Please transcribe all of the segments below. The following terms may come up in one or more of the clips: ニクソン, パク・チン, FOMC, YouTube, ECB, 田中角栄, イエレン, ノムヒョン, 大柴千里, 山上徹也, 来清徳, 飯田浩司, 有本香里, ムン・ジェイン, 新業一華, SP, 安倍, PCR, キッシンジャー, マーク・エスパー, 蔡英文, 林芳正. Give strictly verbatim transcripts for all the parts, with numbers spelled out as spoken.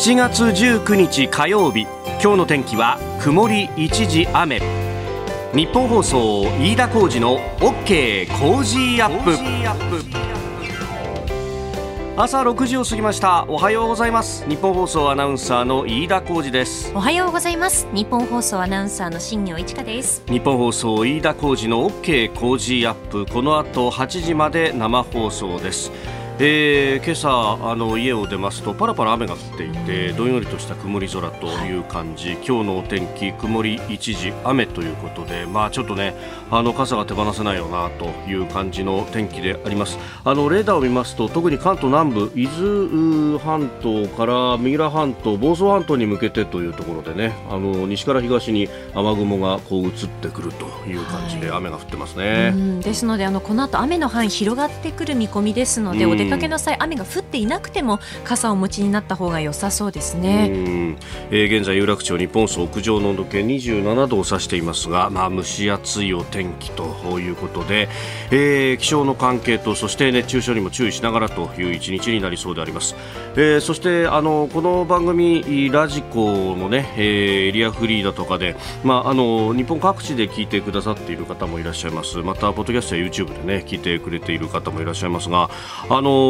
しちがつじゅうくにち火曜日、今日の天気は曇り一時雨。日本放送飯田浩司の OK 工事アップ。朝ろくじを過ぎました。おはようございます。日本放送アナウンサーの飯田浩司です。おはようございます。日本放送アナウンサーの新業一華です。日本放送飯田浩司の OK 工事アップ、この後はちじまで生放送です。えー、今朝あの家を出ますとパラパラ雨が降っていて、どんよりとした曇り空という感じ、はい、今日のお天気曇り一時雨ということで、まあ、ちょっとねあの傘が手放せないよなという感じの天気であります。あのレーダーを見ますと、特に関東南部、伊豆半島から三浦半島、房総半島に向けてというところでね、あの西から東に雨雲がこう移ってくるという感じで雨が降ってますね、はい、うんですのであのこの後雨の範囲広がってくる見込みですので、お出かけの際雨が降っていなくても傘をお持ちになった方が良さそうですね。うん、えー、現在有楽町日本総屋上の温度計にじゅうななどを指していますが、まあ、蒸し暑いお天気ということで、えー、気象の関係とそして熱中症にも注意しながらという一日になりそうであります。えー、そしてあのこの番組ラジコのね、えー、エリアフリーだとかで、まあ、あの日本各地で聞いてくださっている方もいらっしゃいます。またポッドキャストや YouTube でね聞いてくれている方もいらっしゃいますが、あのう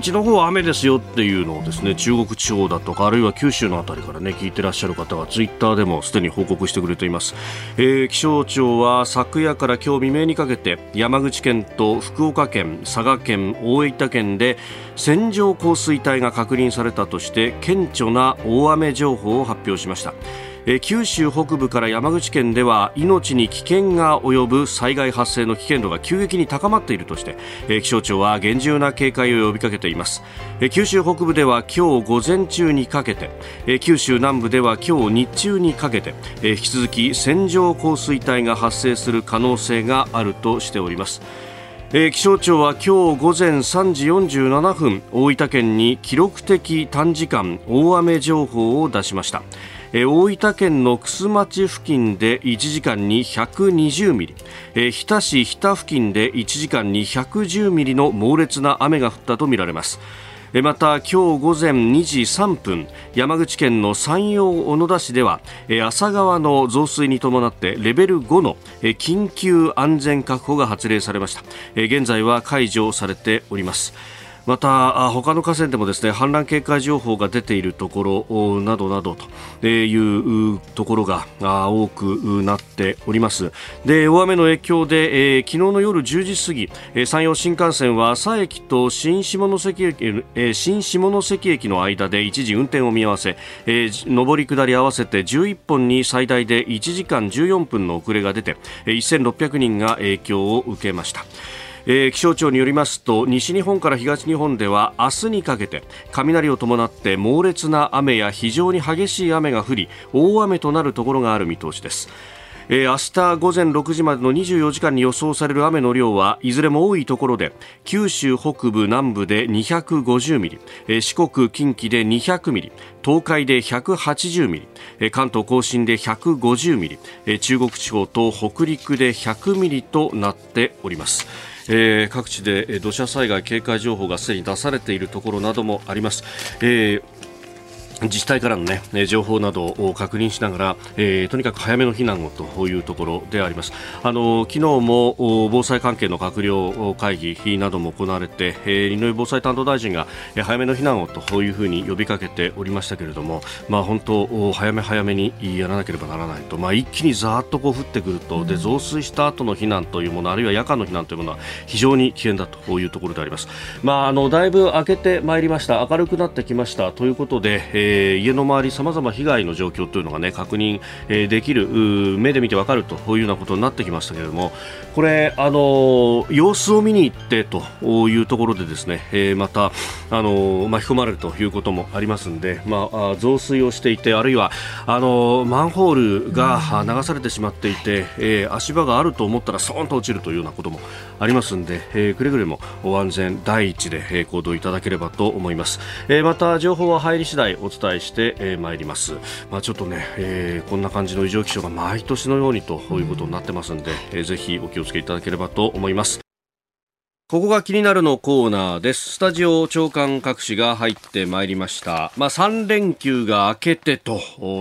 ちの方は雨ですよっていうのをですね、中国地方だとかあるいは九州のあたりからね聞いてらっしゃる方がツイッターでもすでに報告してくれています。えー、気象庁は昨夜から今日未明にかけて山口県と福岡県、佐賀県、大分県で線状降水帯が確認されたとして顕著な大雨情報を発表しました。えー、九州北部から山口県では命に危険が及ぶ災害発生の危険度が急激に高まっているとして、えー、気象庁は厳重な警戒を呼びかけています。えー、九州北部では今日午前中にかけて、えー、九州南部では今日日中にかけて、えー、引き続き線状降水帯が発生する可能性があるとしております。えー、気象庁は今日午前さんじよんじゅうななふん、大分県に記録的短時間大雨情報を出しました。大分県の玖珠町付近でいちじかんにひゃくにじゅうミリ、日田市日田付近でいちじかんにひゃくじゅうミリの猛烈な雨が降ったとみられます。また今日午前にじさんぷん、山口県の山陽小野田市では朝川の増水に伴ってレベルごの緊急安全確保が発令されました。現在は解除されております。また他の河川でもですね、氾濫警戒情報が出ているところなどなどというところが多くなっております。で、大雨の影響で、えー、昨日の夜じゅうじ過ぎ、山陽新幹線は朝駅と新下関駅、えー、新下関駅の間で一時運転を見合わせ、えー、上り下り合わせてじゅういっぽんに最大でいちじかんじゅうよんぷんの遅れが出てせんろっぴゃくにんが影響を受けました。えー、気象庁によりますと、西日本から東日本では明日にかけて雷を伴って猛烈な雨や非常に激しい雨が降り、大雨となるところがある見通しです。えー、明日午前ろくじまでのにじゅうよじかんに予想される雨の量はいずれも多いところで九州北部南部でにひゃくごじゅうミリ、えー、四国近畿でにひゃくミリ、東海でひゃくはちじゅうミリ、えー、関東甲信でひゃくごじゅうミリ、えー、中国地方と北陸でひゃくミリとなっております。えー、各地で土砂災害警戒情報がすでに出されているところなどもあります。えー自治体からの、ね、情報などを確認しながら、えー、とにかく早めの避難をというところであります。あの昨日も防災関係の閣僚会議なども行われて、えー、井上防災担当大臣が早めの避難をというふうに呼びかけておりましたけれども、まあ、本当早め早めにやらなければならないと、まあ、一気にざーっとこう降ってくると、で増水した後の避難というもの、あるいは夜間の避難というものは非常に危険だというところであります。まあ、あのだいぶ明けてまいりました。明るくなってきましたということで、えーえー、家の周りさまざま被害の状況というのが、ね、確認、えー、できる、目で見てわかるというようなことになってきましたけれども、これ、あのー、様子を見に行ってというところでですね、えー、また、あのー、巻き込まれるということもありますので、まあ、あ増水をしていて、あるいはあのー、マンホールが流されてしまっていて、えー、足場があると思ったらそーんと落ちるというようなこともありますので、えー、くれぐれも安全第一で行動いただければと思います。えー、また情報は入り次第お伝えしてまいります。まあ、ちょっとね、えー、こんな感じの異常気象が毎年のようにということになってますので、えー、ぜひお気をつけいただければと思います。ここが気になるのコーナーです。スタジオ長官各紙が入ってまいりました。まあさん連休が明けてと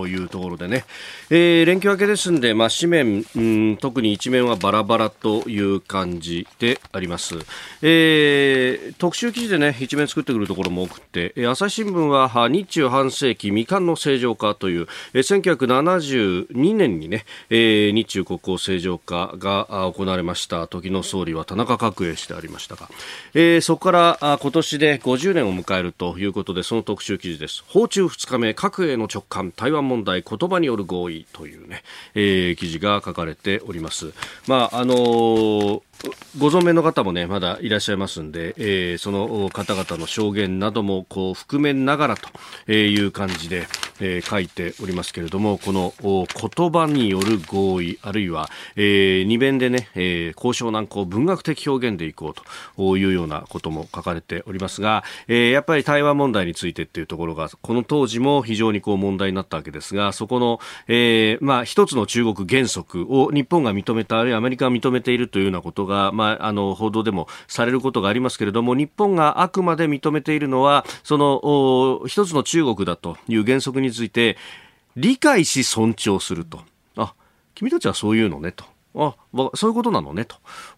いうところでね、えー、連休明けですんで、まあ紙面、うん、特に一面はバラバラという感じであります。えー、特集記事でね、一面作ってくるところも多くて、えー、朝日新聞は日中半世紀未完の正常化という、えー、せんきゅうひゃくななじゅうにねんにね、えー、日中国交正常化が行われました。時の総理は田中角栄氏であります。えー、そこから今年でごじゅうねんを迎えるということで、その特集記事です。訪中ふつかめ、核への直感、台湾問題言葉による合意という、ねえー、記事が書かれております。まああのーご存命の方もねまだいらっしゃいますんで、えー、その方々の証言などもこう含めながらという感じで、えー、書いておりますけれども、この言葉による合意、あるいは、えー、に弁でね、えー、交渉難航文学的表現でいこうというようなことも書かれておりますが、えー、やっぱり台湾問題についてっていうところがこの当時も非常にこう問題になったわけですが、そこの、えーまあ、一つの中国原則を日本が認めた、あるいはアメリカが認めているというようなことがまあ、あの報道でもされることがありますけれども、日本があくまで認めているのはその一つの中国だという原則について理解し尊重すると。あ、君たちはそういうのねと。あ、そういうことなのね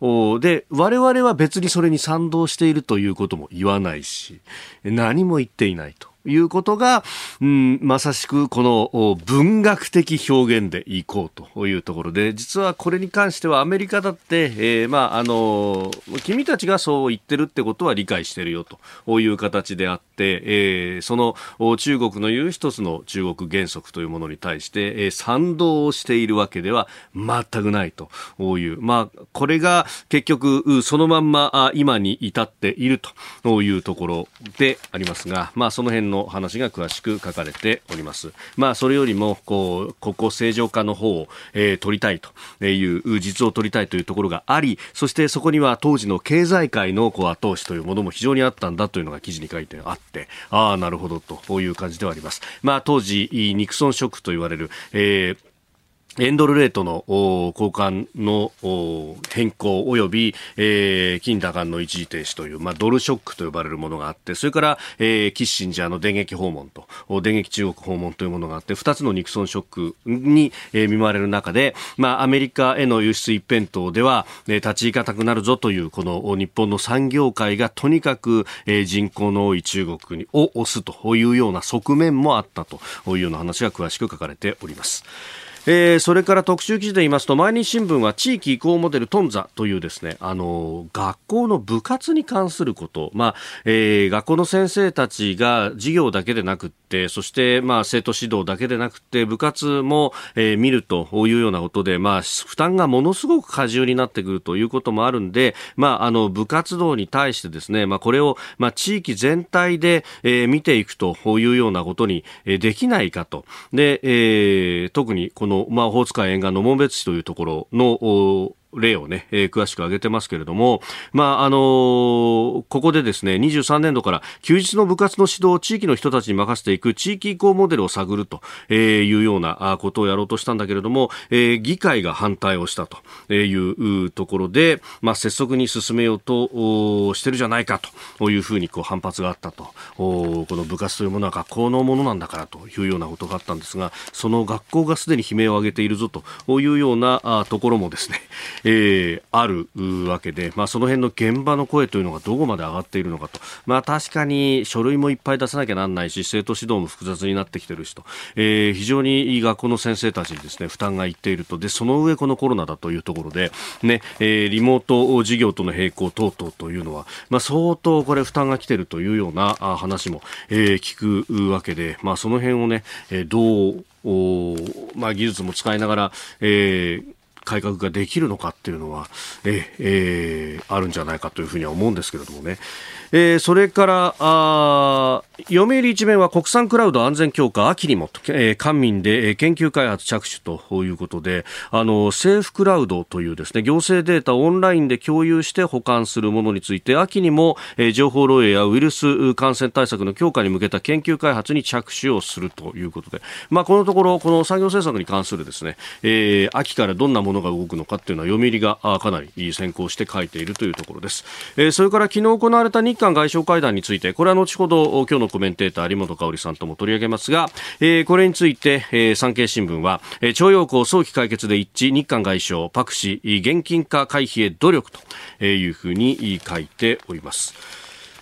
と。で、我々は別にそれに賛同しているということも言わないし、何も言っていないということが、うん、まさしくこの文学的表現でいこうというところで、実はこれに関してはアメリカだって、えー、まああの君たちがそう言ってるってことは理解してるよという形であって、えー、その中国の言う一つの中国原則というものに対して、えー、賛同をしているわけでは全くないという、まあこれが結局そのまんま今に至っているというところでありますが、まあその辺のの話が詳しく書かれております。まあそれよりもこう国交正常化の方を、えー、取りたいという実を取りたいというところがあり、そしてそこには当時の経済界のこう後押しというものも非常にあったんだというのが記事に書いてあって、ああなるほどという感じではあります。まあ当時ニクソンショックと言われる、えー円ドルレートの交換の変更及び、えー、金高の一時停止という、まあ、ドルショックと呼ばれるものがあって、それから、えー、キッシンジャーの電撃訪問と電撃中国訪問というものがあって、ふたつのニクソンショックに、えー、見舞われる中で、まあ、アメリカへの輸出一辺倒では、えー、立ち行かなくなるぞというこの日本の産業界がとにかく、えー、人口の多い中国にを押すというような側面もあったというような話が詳しく書かれております。えー、それから特集記事で言いますと、毎日新聞は地域移行モデル頓挫というですね、あの学校の部活に関すること、まあえー、学校の先生たちが授業だけでなくって、そして、まあ、生徒指導だけでなくって部活も、えー、見るというようなことで、まあ、負担がものすごく過重になってくるということもあるんで、まあ、あの部活動に対してですね、まあ、これを、まあ、地域全体で、えー、見ていくというようなことにできないかと。で、えー、特にこのまあ、オホーツク海沿岸の紋別市というところの例をね、えー、詳しく挙げてますけれども、まああのー、ここでですね、にじゅうさんねんどから休日の部活の指導を地域の人たちに任せていく地域移行モデルを探るというようなことをやろうとしたんだけれども、えー、議会が反対をしたというところで、まあ、拙速に進めようとしてるじゃないかというふうにこう反発があったと。この部活というものは学校のものなんだからというようなことがあったんですが、その学校がすでに悲鳴を上げているぞというようなところもですね、えー、あるわけで、まあ、その辺の現場の声というのがどこまで上がっているのかと、まあ、確かに書類もいっぱい出さなきゃなんないし、生徒指導も複雑になってきてるしと、えー、非常に学校の先生たちにですね、負担がいっていると。で、その上このコロナだというところで、ねえー、リモート授業との並行等々というのは、まあ、相当これ負担が来ているというような話も、えー、聞くわけで、まあ、その辺をね、どう、まあ、技術も使いながら、えー改革ができるのかっていうのは、ええー、あるんじゃないかというふうには思うんですけれどもね。えー、それからあ読売一面は国産クラウド安全強化秋にも、えー、官民で研究開発着手ということで、あの政府クラウドというですね、行政データをオンラインで共有して保管するものについて秋にも、えー、情報漏洩やウイルス感染対策の強化に向けた研究開発に着手をするということで、まあ、このところこの産業政策に関するですね、えー、秋からどんなものが動くのかというのは読売がかなり先行して書いているというところです。えー、それから昨日行われた日韓外相会談について、これは後ほど今日のコメンテーター有本香里さんとも取り上げますが、えー、これについて、えー、産経新聞は、えー、徴用工早期解決で一致、日韓外相パク氏現金化回避へ努力というふうに書いております。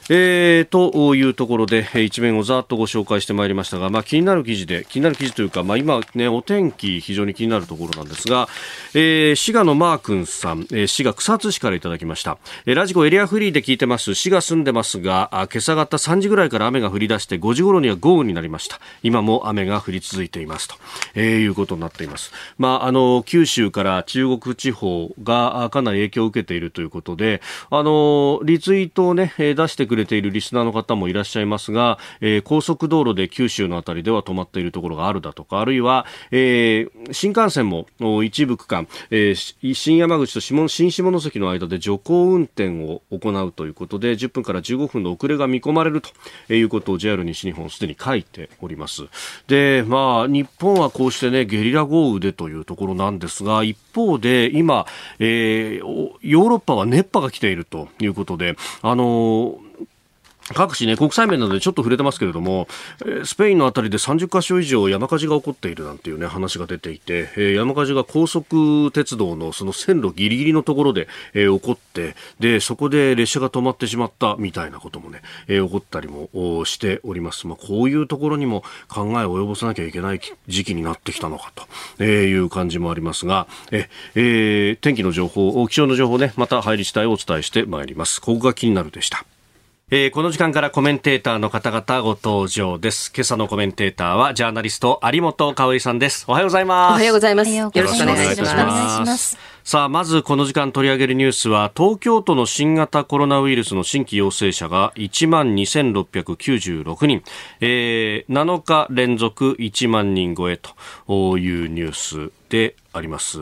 えー、というところで一面をざっとご紹介してまいりましたが、まあ、気になる記事で気になる記事というか、まあ、今、ね、お天気非常に気になるところなんですが、えー、滋賀のマー君さん、えー、滋賀草津市からいただきました。えー、ラジコエリアフリーで聞いてます。滋賀住んでますが、あ今朝方さんじぐらいから雨が降り出して、ごじ頃には豪雨になりました。今も雨が降り続いていますと、えー、いうことになっています。まあ、あの九州から中国地方がかなり影響を受けているということで、あのリツイートを、ね、出してくるくれているリスナーの方もいらっしゃいますが、えー、高速道路で九州のあたりでは止まっているところがあるだとか、あるいは、えー、新幹線も一部区間、えー、新山口と 新, 新下関の間で徐行運転を行うということで、じゅっぷんからじゅうごふんの遅れが見込まれるということを ジェイアール 西日本すでに書いております。で、まあ、日本はこうして、ね、ゲリラ豪雨でというところなんですが、一方で今、えー、ヨーロッパは熱波が来ているということで、あのー各地ね、国際面などでちょっと触れてますけれども、スペインのあたりでさんじゅっかしょ以上山火事が起こっているなんていうね、話が出ていて、山火事が高速鉄道のその線路ギリギリのところで起こって、でそこで列車が止まってしまったみたいなこともね、起こったりもしております。まあ、こういうところにも考えを及ぼさなきゃいけない時期になってきたのかという感じもありますが、え、えー、天気の情報、気象の情報ね、また入り次第お伝えしてまいります。ここが気になるでした。えー、この時間からコメンテーターの方々ご登場です。今朝のコメンテーターはジャーナリスト有本香里さんです。おはようございます。おはようございます。よろしくお願いいたします。さあ、まずこの時間取り上げるニュースは、東京都の新型コロナウイルスの新規陽性者が いちまんにせんろっぴゃくきゅうじゅうろくにん、えー、なのか連続いちまんにん超えというニュースであります。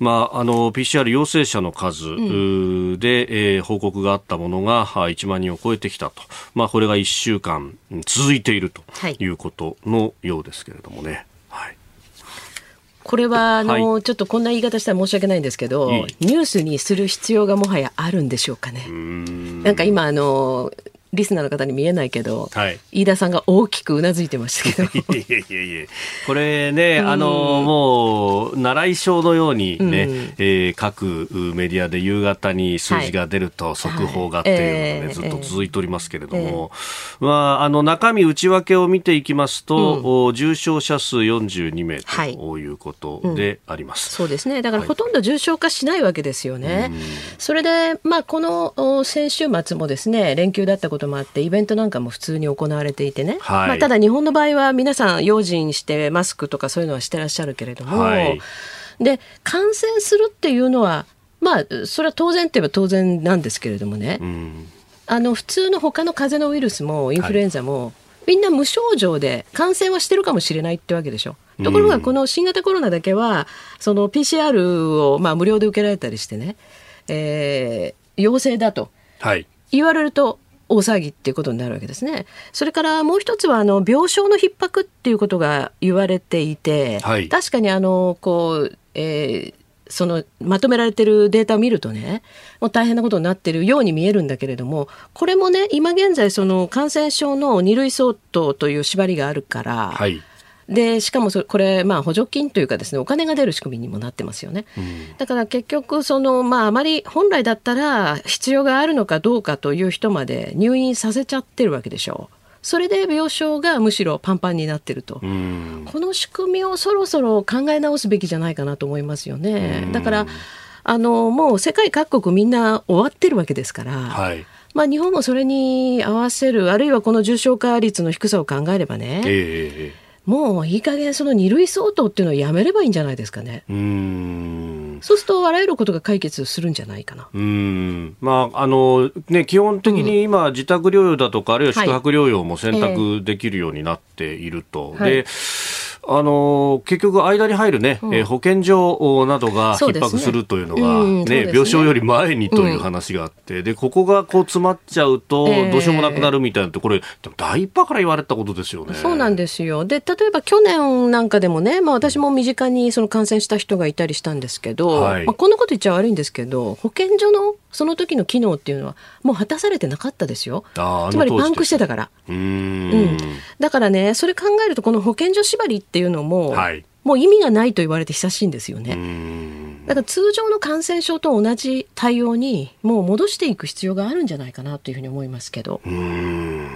まあ、あの ピーシーアール 陽性者の数で、うんえー、報告があったものがいちまんにんを超えてきたと、まあ、これがいっしゅうかん続いているということのようですけれどもね。はいはい、これはあの、はい、ちょっとこんな言い方したら申し訳ないんですけど、いいニュースにする必要がもはやあるんでしょうかね。うーん、なんか今あのリスナーの方に見えないけど、はい、飯田さんが大きくうなずいてましたけどいやいやいや、これね、あのもう習い性のようにね、うんえー、各メディアで夕方に数字が出ると速報がっていうのが、ねはいはい、ずっと続いておりますけれども、えーえーまあ、あの中身内訳を見ていきますと、うん、重症者数よんじゅうにめいということであります。はいうん、そうですね。だからほとんど重症化しないわけですよね。はい、それで、まあ、この先週末もですね、連休だったこともあって、イベントなんかも普通に行われていてね、はいまあ、ただ日本の場合は皆さん用心してマスクとかそういうのはしてらっしゃるけれども、はい、で感染するっていうのはまあそれは当然といえば当然なんですけれどもね、うん、あの普通の他の風邪のウイルスもインフルエンザも、はい、みんな無症状で感染はしてるかもしれないってわけでしょ。ところがこの新型コロナだけはその ピーシーアール をまあ無料で受けられたりしてね、えー、陽性だと言われると、はい大騒ぎっていうことになるわけですね。それからもう一つはあの病床の逼迫っていうことが言われていて、はい、確かにあのこう、えー、そのまとめられてるデータを見るとね、もう大変なことになってるように見えるんだけれども、これもね今現在その感染症のに類相当という縛りがあるから、はい、でしかもそれこれ、まあ、補助金というかですねお金が出る仕組みにもなってますよね。うん、だから結局その、まあ、あまり本来だったら必要があるのかどうかという人まで入院させちゃってるわけでしょう。それで病床がむしろパンパンになってると、うん、この仕組みをそろそろ考え直すべきじゃないかなと思いますよね。うん、だからあのもう世界各国みんな終わってるわけですから、はいまあ、日本もそれに合わせる、あるいはこの重症化率の低さを考えればね、えーもういい加減その二類相当っていうのをやめればいいんじゃないですかね。うーんうん、そうするとあらゆることが解決するんじゃないかな。うん、まああのね、基本的に今自宅療養だとか、うん、あるいは宿泊療養も選択できるようになっていると、はい、で、あの結局間に入る、ねうん、保健所などが逼迫するというのが、ねうね病床より前にという話があって、うん、でここがこう詰まっちゃうとどうしようもなくなるみたいなって、えー、これ大バカから言われたことですよね。そうなんですよ。で例えば去年なんかでもね、まあ、私も身近にその感染した人がいたりしたんですけど、はいまあ、こんなこと言っちゃ悪いんですけど保健所のその時の機能っていうのはもう果たされてなかったですよ。あつまりパンクしてたからうーん、うん、だからねそれ考えるとこの保健所縛りっていうのも、はい、もう意味がないと言われて久しいんですよね。うーんだから通常の感染症と同じ対応にもう戻していく必要があるんじゃないかなというふうに思いますけどうーん、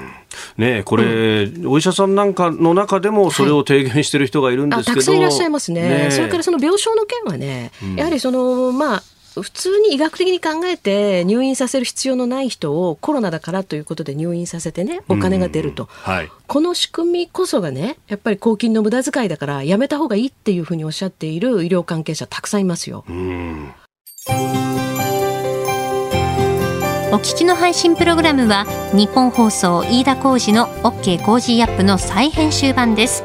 ね、これ、うん、お医者さんなんかの中でもそれを提言している人がいるんですけど、はい、あたくさんいらっしゃいます ね, ね。それからその病床の件はね、うん、やはりそのまあ普通に医学的に考えて入院させる必要のない人をコロナだからということで入院させてねお金が出ると、うんはい、この仕組みこそがねやっぱり公金の無駄遣いだからやめた方がいいっていうふうにおっしゃっている医療関係者たくさんいますよ、うん、お聞きの配信プログラムは日本放送飯田浩司の OK コージーアップの再編集版です。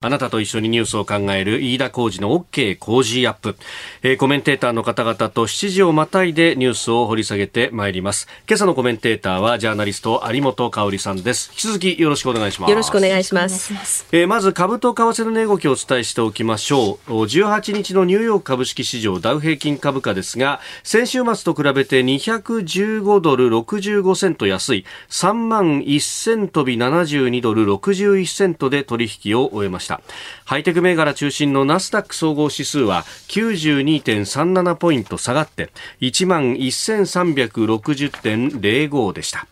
あなたと一緒にニュースを考える飯田浩司の OK コージーアップ、えー、コメンテーターの方々としちじをまたいでニュースを掘り下げてまいります。今朝のコメンテーターはジャーナリスト有本香里さんです。引き続きよろしくお願いします。よろしくお願いします。えー、まず株と為替の値動きをお伝えしておきましょう。じゅうはちにちのニューヨーク株式市場ダウ平均株価ですが、先週末と比べてにひゃくじゅうごドルろくじゅうごセント安いさんまんせんとびななじゅうにドルろくじゅういちセントで取引を終えました。ハイテク銘柄中心のナスダック総合指数は きゅうじゅうにてんさんなな ポイント下がって いちまんせんさんびゃくろくじゅってんぜろご でした。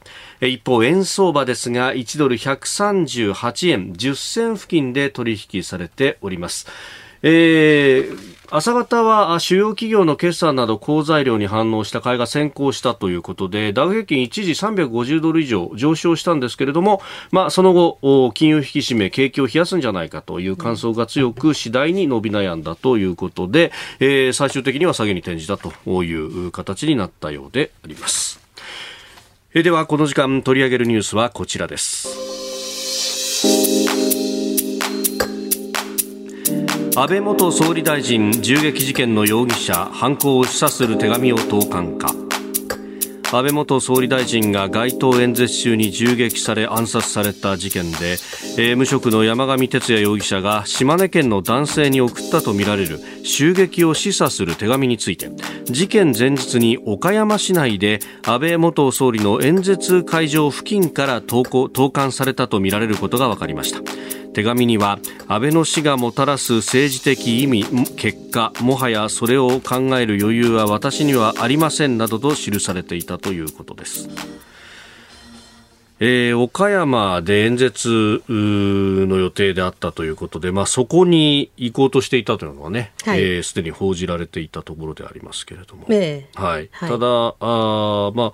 一方円相場ですがいちドルひゃくさんじゅうはちえんじゅっせん付近で取引されております。えー、朝方は主要企業の決算など好材料に反応した買いが先行したということで、ダウ平均一時さんびゃくごじゅうドル以上上昇したんですけれども、まあ、その後金融引き締め景気を冷やすんじゃないかという感想が強く次第に伸び悩んだということで、えー、最終的には下げに転じたという形になったようであります。えではこの時間取り上げるニュースはこちらです。安倍元総理大臣銃撃事件の容疑者、犯行を示唆する手紙を投函か。安倍元総理大臣が街頭演説中に銃撃され暗殺された事件で、えー、無職の山上徹也容疑者が島根県の男性に送ったとみられる襲撃を示唆する手紙について、事件前日に岡山市内で安倍元総理の演説会場付近から投函されたとみられることが分かりました。手紙には安倍の死がもたらす政治的意味、結果、もはやそれを考える余裕は私にはありませんなどと記されていたということです。えー、岡山で演説の予定であったということで、まあ、そこに行こうとしていたというのはね、はい、えー、すでに報じられていたところでありますけれども、えーはい、ただ、はい、あまあ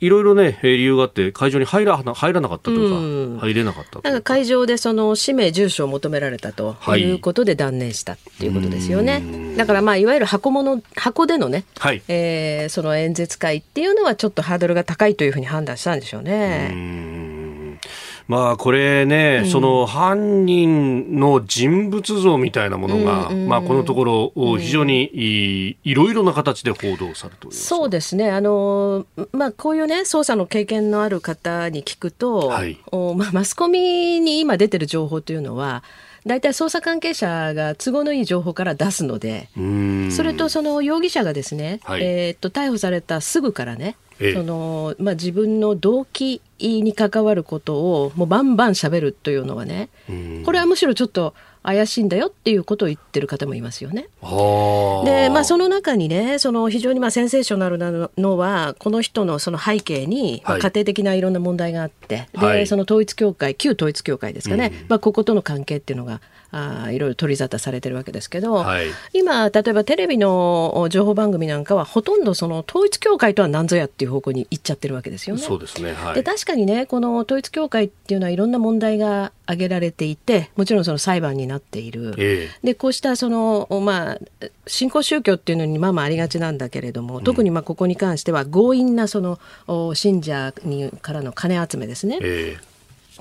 いろいろね理由があって会場に入ら、入らなかったというか入れなかったというか、なんか会場でその氏名住所を求められたということで断念したということですよね。はい、だからまあいわゆる箱物箱でのね、はいえー、その演説会っていうのはちょっとハードルが高いというふうに判断したんでしょうね。うーんまあこれね、うん、その犯人の人物像みたいなものが、うんうんまあ、このところ非常にいろいろな形で報道されております。そうですね、あの、まあ、こういうね捜査の経験のある方に聞くと、はい、おまあ、マスコミに今出てる情報というのは大体捜査関係者が都合のいい情報から出すので、うーん、それとその容疑者がですね、はい、えー、っと逮捕されたすぐからね、そのまあ、自分の動機に関わることをもうバンバン喋るというのはね、これはむしろちょっと怪しいんだよっていうことを言ってる方もいますよね。で、まあ、その中にね、その非常にまあセンセーショナルなのは、この人のその背景に家庭的ないろんな問題があって、はい、でその統一教会、旧統一教会ですかね、うん、まあ、こことの関係っていうのがあいろいろ取り沙汰されてるわけですけど、はい、今例えばテレビの情報番組なんかはほとんどその統一教会とは何ぞやっていう方向に行っちゃってるわけですよね。そうですね、はい、で確かにね、この統一教会っていうのはいろんな問題が挙げられていて、もちろんその裁判になっている、えー、でこうしたその、まあ、新興宗教っていうのにまあまあありがちなんだけれども、うん、特にまあここに関しては強引なその信者にからの金集めですね、えー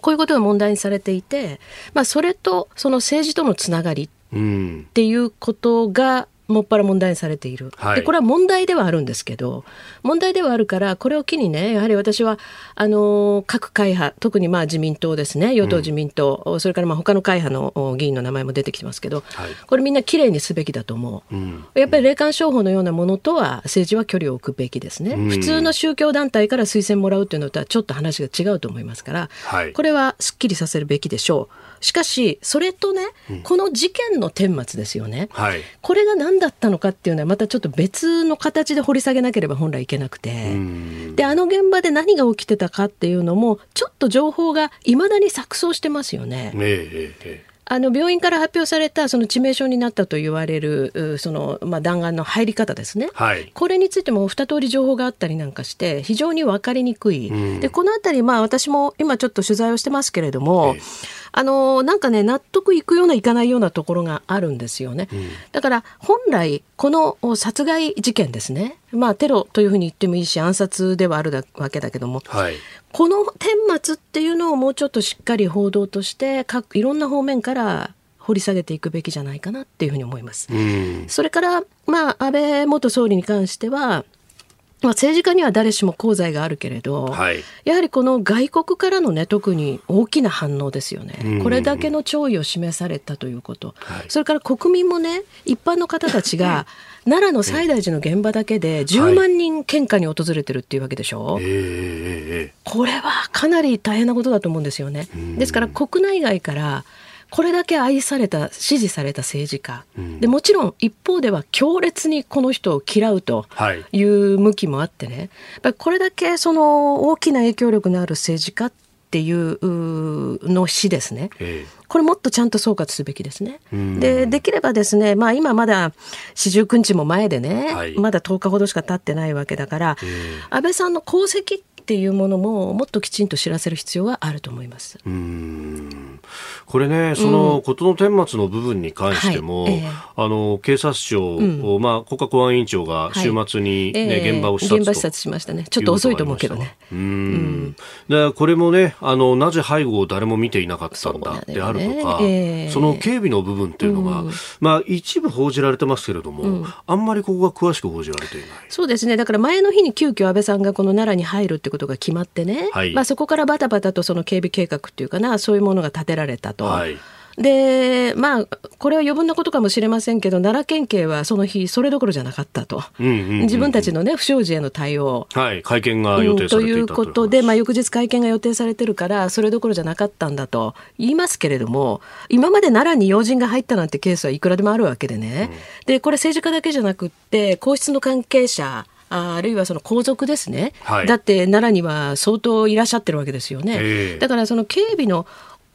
こういうことが問題にされていて、まあ、それとその政治とのつながりっていうことがもっぱら問題にされている、はい、でこれは問題ではあるんですけど、問題ではあるから、これを機にね、やはり私はあの各会派、特にまあ自民党ですね、与党自民党、うん、それからまあ他の会派の議員の名前も出てきてますけど、はい、これみんなきれいにすべきだと思う、うん、やっぱり霊感商法のようなものとは政治は距離を置くべきですね、うん、普通の宗教団体から推薦もらうというのとはちょっと話が違うと思いますから、はい、これはすっきりさせるべきでしょう。しかしそれとね、うん、この事件の顛末ですよね、はい、これが何だったのかっていうのはまたちょっと別の形で掘り下げなければ本来いけなくて、であの現場で何が起きてたかっていうのもちょっと情報がいまだに錯綜してますよね。ええええ、あの病院から発表されたその致命傷になったと言われるその、まあ、弾丸の入り方ですね、はい、これについても二通り情報があったりなんかして非常に分かりにくい、うん、でこのあたり、まあ、私も今ちょっと取材をしてますけれども、えーあのなんかね、納得いくようないかないようなところがあるんですよね、うん、だから本来この殺害事件ですね、まあ、テロというふうに言ってもいいし暗殺ではあるわけだけども、はい、この顛末っていうのをもうちょっとしっかり報道として各いろんな方面から掘り下げていくべきじゃないかなっていうふうに思います、うん、それから、まあ、安倍元総理に関してはまあ、政治家には誰しも功罪があるけれど、はい、やはりこの外国からのね、特に大きな反応ですよね、うんうんうん、これだけの弔意を示されたということ、はい、それから国民もね、一般の方たちが奈良の西大寺の現場だけでじゅうまんにん献花に訪れてるっていうわけでしょ、はい、これはかなり大変なことだと思うんですよね、うん、ですから国内外からこれだけ愛された支持された政治家、うん、でもちろん一方では強烈にこの人を嫌うという向きもあってね、はい、やっぱりこれだけその大きな影響力のある政治家っていうの死ですね、えーこれもっとちゃんと総括すべきですね。で、できればですね、まあ、今まだよんじゅうくにちも前でね、はい、まだとおかほどしか経ってないわけだから、安倍さんの功績っていうものももっときちんと知らせる必要があると思います。うーん、これね、そのことの顛末の部分に関しても、はい、えー、あの警察庁、うん、まあ、国家公安委員長が週末に、ね、はい、えー、現場を視察と現場視察しましたね。ちょっと遅いと思うけどね。うーん、でこれもね、あのなぜ背後を誰も見ていなかったんだってあるとか、えー、その警備の部分っていうのが、うん、まあ、一部報じられてますけれども、うん、あんまりここが詳しく報じられていない。そうですね、だから前の日に急遽安倍さんがこの奈良に入るってことが決まってね、はい、まあ、そこからバタバタとその警備計画っていうかな、そういうものが立てられたと、はい、でまあ、これは余分なことかもしれませんけど、奈良県警はその日それどころじゃなかったと、うんうんうんうん、自分たちの、ね、不祥事への対応、はい、会見が予定されていたということで、まあ、翌日会見が予定されてるからそれどころじゃなかったんだと言いますけれども、今まで奈良に要人が入ったなんてケースはいくらでもあるわけでね、うん、でこれ政治家だけじゃなくって皇室の関係者、あ, あるいはその皇族ですね、はい、だって奈良には相当いらっしゃってるわけですよね、えー、だからその警備の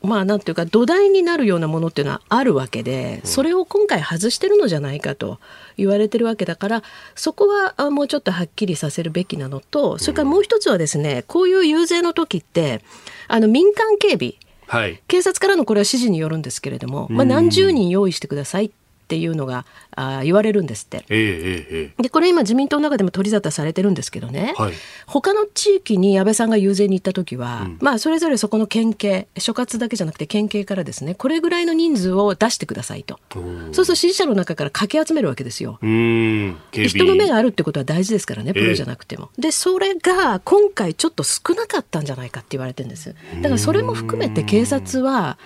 まあ、なんていうか土台になるようなものっていうのはあるわけで、それを今回外してるのじゃないかと言われてるわけだから、そこはもうちょっとはっきりさせるべきなのと、それからもう一つはですね、こういう遊説の時ってあの民間警備、はい、警察からのこれは指示によるんですけれども、まあ、何十人用意してくださいっていうのがあ言われるんですって、えーえー、でこれ今自民党の中でも取り沙汰されてるんですけどね、はい、他の地域に安倍さんが遊説に行った時は、うん、まあ、それぞれそこの県警所轄だけじゃなくて県警からですね、これぐらいの人数を出してくださいと、そうすると支持者の中からかき集めるわけですよ。うーん、人の目があるってことは大事ですからね、プロじゃなくても、えー、でそれが今回ちょっと少なかったんじゃないかって言われてるんです。だからそれも含めて警察は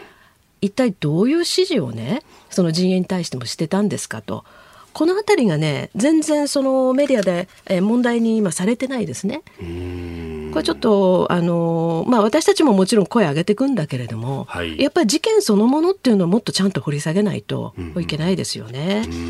一体どういう指示をねその陣営に対してもしてたんですかと、このあたりがね全然そのメディアで問題に今されてないですね。うーん、これちょっとあの、まあ、私たちももちろん声上げていくんだけれども、はい、やっぱり事件そのものっていうのをもっとちゃんと掘り下げないといけないですよね。うんうんう